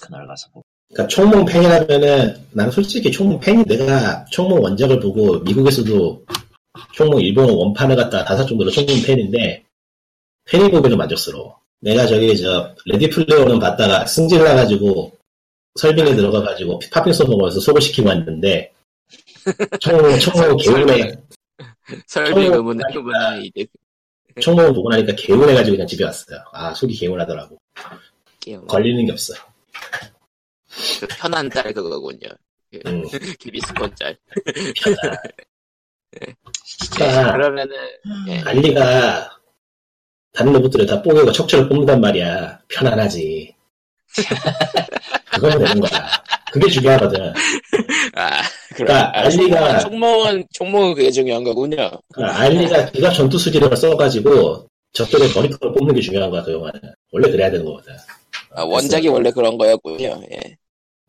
그날 가서 보고. 그러니까 총몽 팬이라면은 나는 솔직히 총몽 팬이 내가 총몽 원작을 보고 미국에서도 총몽 일본 원판을 갖다 5종으로 총몽 팬인데 팬이 보기에도 만족스러워. 내가 저기 저 레디 플레이어는 봤다가 승질 나가지고 설빙에 들어가가지고 팝핑 써먹으면서 소고시키고 왔는데 총몽 개운해. 설빙 의문에 이제. 총몽 보고 나니까 개운해가지고 그냥 집에 왔어요. 아, 속이 개운하더라고. 개운. 걸리는 게 없어. 그 편한 짤 그거군요. 기비스콘 짤. 편한. 네. 그러니까 그러면은 네. 알리가 다른 로봇들을 다 뽀개고 척추를 뽑는단 말이야. 편안하지. 그거면 되는 거야. 그게 중요하거든. 아, 그러니까 알리가 총몽은 그게 중요한 거군요. 그러니까 알리가 네가 전투 수지를 써가지고 적들의 머리카락을 뽑는 게 중요한 거야. 그 영화는 원래 그래야 되는 거거든. 아, 원작이 원래 그런 거였군요. 예.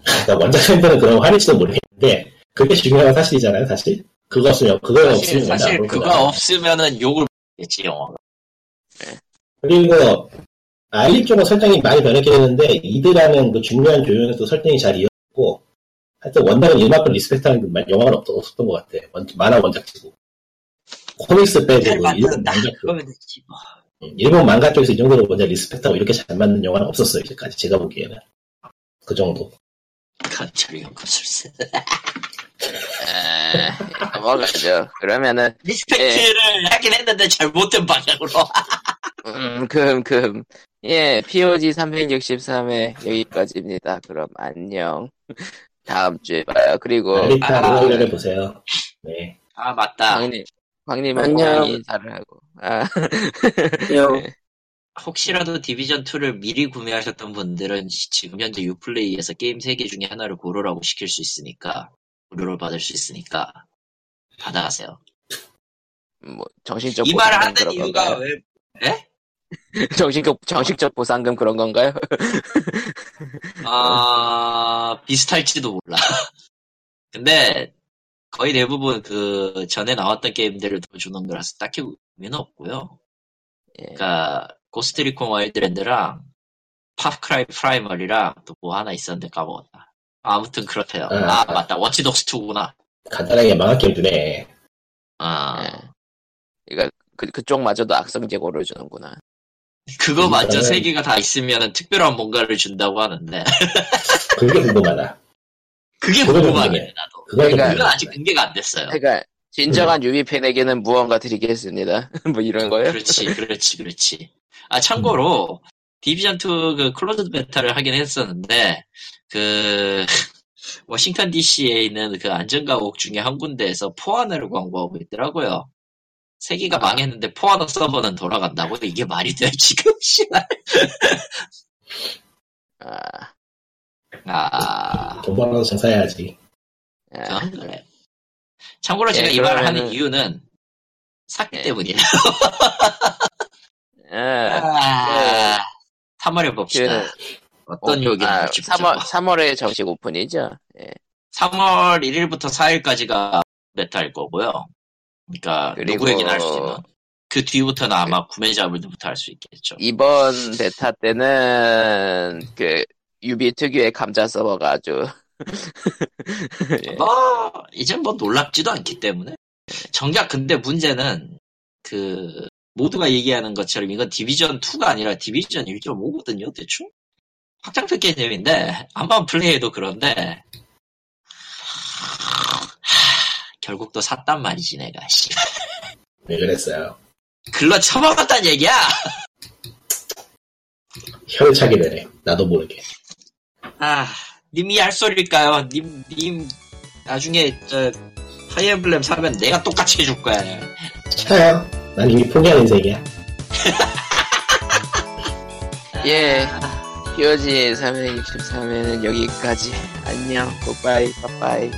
그러니까 원작 팬들은 그런 화낼지도 모르겠는데 그게 중요한 사실이잖아요, 사실. 그거 없으면, 그거 없으면. 사실, 그거 없으면은 욕을 먹겠지, 영화가. 네. 그리고, 알리 쪽은 설정이 많이 변했긴 했는데, 이드라는 그 중요한 조연에서도 설정이 잘 이어졌고, 하여튼 원작은 이만큼 리스펙트하는 영화는 없었던 것 같아. 만화 원작치고. 코믹스 빼고, 일본 만가 쪽. 일본 만가 쪽에서 이 정도로 먼저 리스펙트하고 이렇게 잘 맞는 영화는 없었어요, 이제까지. 제가 보기에는. 그 정도. 갑자기 연금술세. 넘어가죠. 그러면은 리스펙트를 예. 하긴 했는데 잘못된 방향으로. 예, POG 363회 여기까지입니다. 그럼 안녕. 다음 주에 봐요. 그리고 알리타 보세요. 네. 아 맞다. 광님 안녕 인사를 하고. 아. 안녕. 혹시라도 디비전 2를 미리 구매하셨던 분들은 지금 현재 유플레이에서 게임 3개 중에 하나를 고르라고 시킬 수 있으니까. 무료로 받을 수 있으니까 받아가세요. 뭐 정신적 이 말을 하는 이유가 건가요? 왜? 네? 정신적 보상금 그런 건가요? 아 비슷할지도 몰라. 근데 거의 대부분 그 전에 나왔던 게임들을 더 주는 거라서 딱히 의미는 없고요. 예. 그러니까 고스트리콘 와일드랜드랑 팝크라이 프라이머리랑 또 뭐 하나 있었는데 까먹었다. 아무튼 그렇대요. 아 맞다. 워치독스 2구나. 간단하게 망할 게임이네. 아, 네. 그러니까 그쪽마저도 악성 재고를 주는구나. 그거마저 세 개가 다 있으면은 특별한 뭔가를 준다고 하는데. 그게 궁금하다. 그게 궁금하네 나도. 그건 아직 공개가 안 됐어요. 그러니까 진정한 유비 팬에게는 무언가 드리겠습니다. 뭐 이런 거예요? 그렇지. 아 참고로. 디비전2 그 클로즈드 베타를 하긴 했었는데 그 워싱턴 DC에 있는 그 안전가옥 중에 한 군데에서 포아나를 광고하고 있더라고요. 세기가 망했는데 포아나 서버는 돌아간다고? 이게 말이 돼 지금 시간. 돈 벌어서 장사해야지. 아, 그래. 참고로 제가 이 말을 하는 이유는 샀기 때문이에요. 아. 3월에 봅시다. 어떤 욕이 나올지. 3월에 정식 오픈이죠. 예. 3월 1일부터 4일까지가 메타일 거고요. 그러니까 누구에게나 할 수 있는. 그 뒤부터는 아마 구매자분들부터 할 수 있겠죠. 이번 베타 때는 그 유비 특유의 감자 서버가 아주. 예. 이젠 뭐 놀랍지도 않기 때문에. 정작 근데 문제는 그. 모두가 얘기하는 것처럼 이건 디비전 2가 아니라 디비전 1.5거든요, 대충? 확장팩 개념인데, 한번 플레이해도 그런데, 결국 또 샀단 말이지, 내가, 씨. 왜 그랬어요? 글러 처먹었단 얘기야! 혀를 차게 되네, 나도 모르게. 아, 님이 할 소릴까요? 님, 나중에, 파이어블렘 사면 내가 똑같이 해줄 거야. 차요. 난 이미 포기한 인생이야. 예. POG 363회는 여기까지. 안녕. 굿바이. 빠빠이.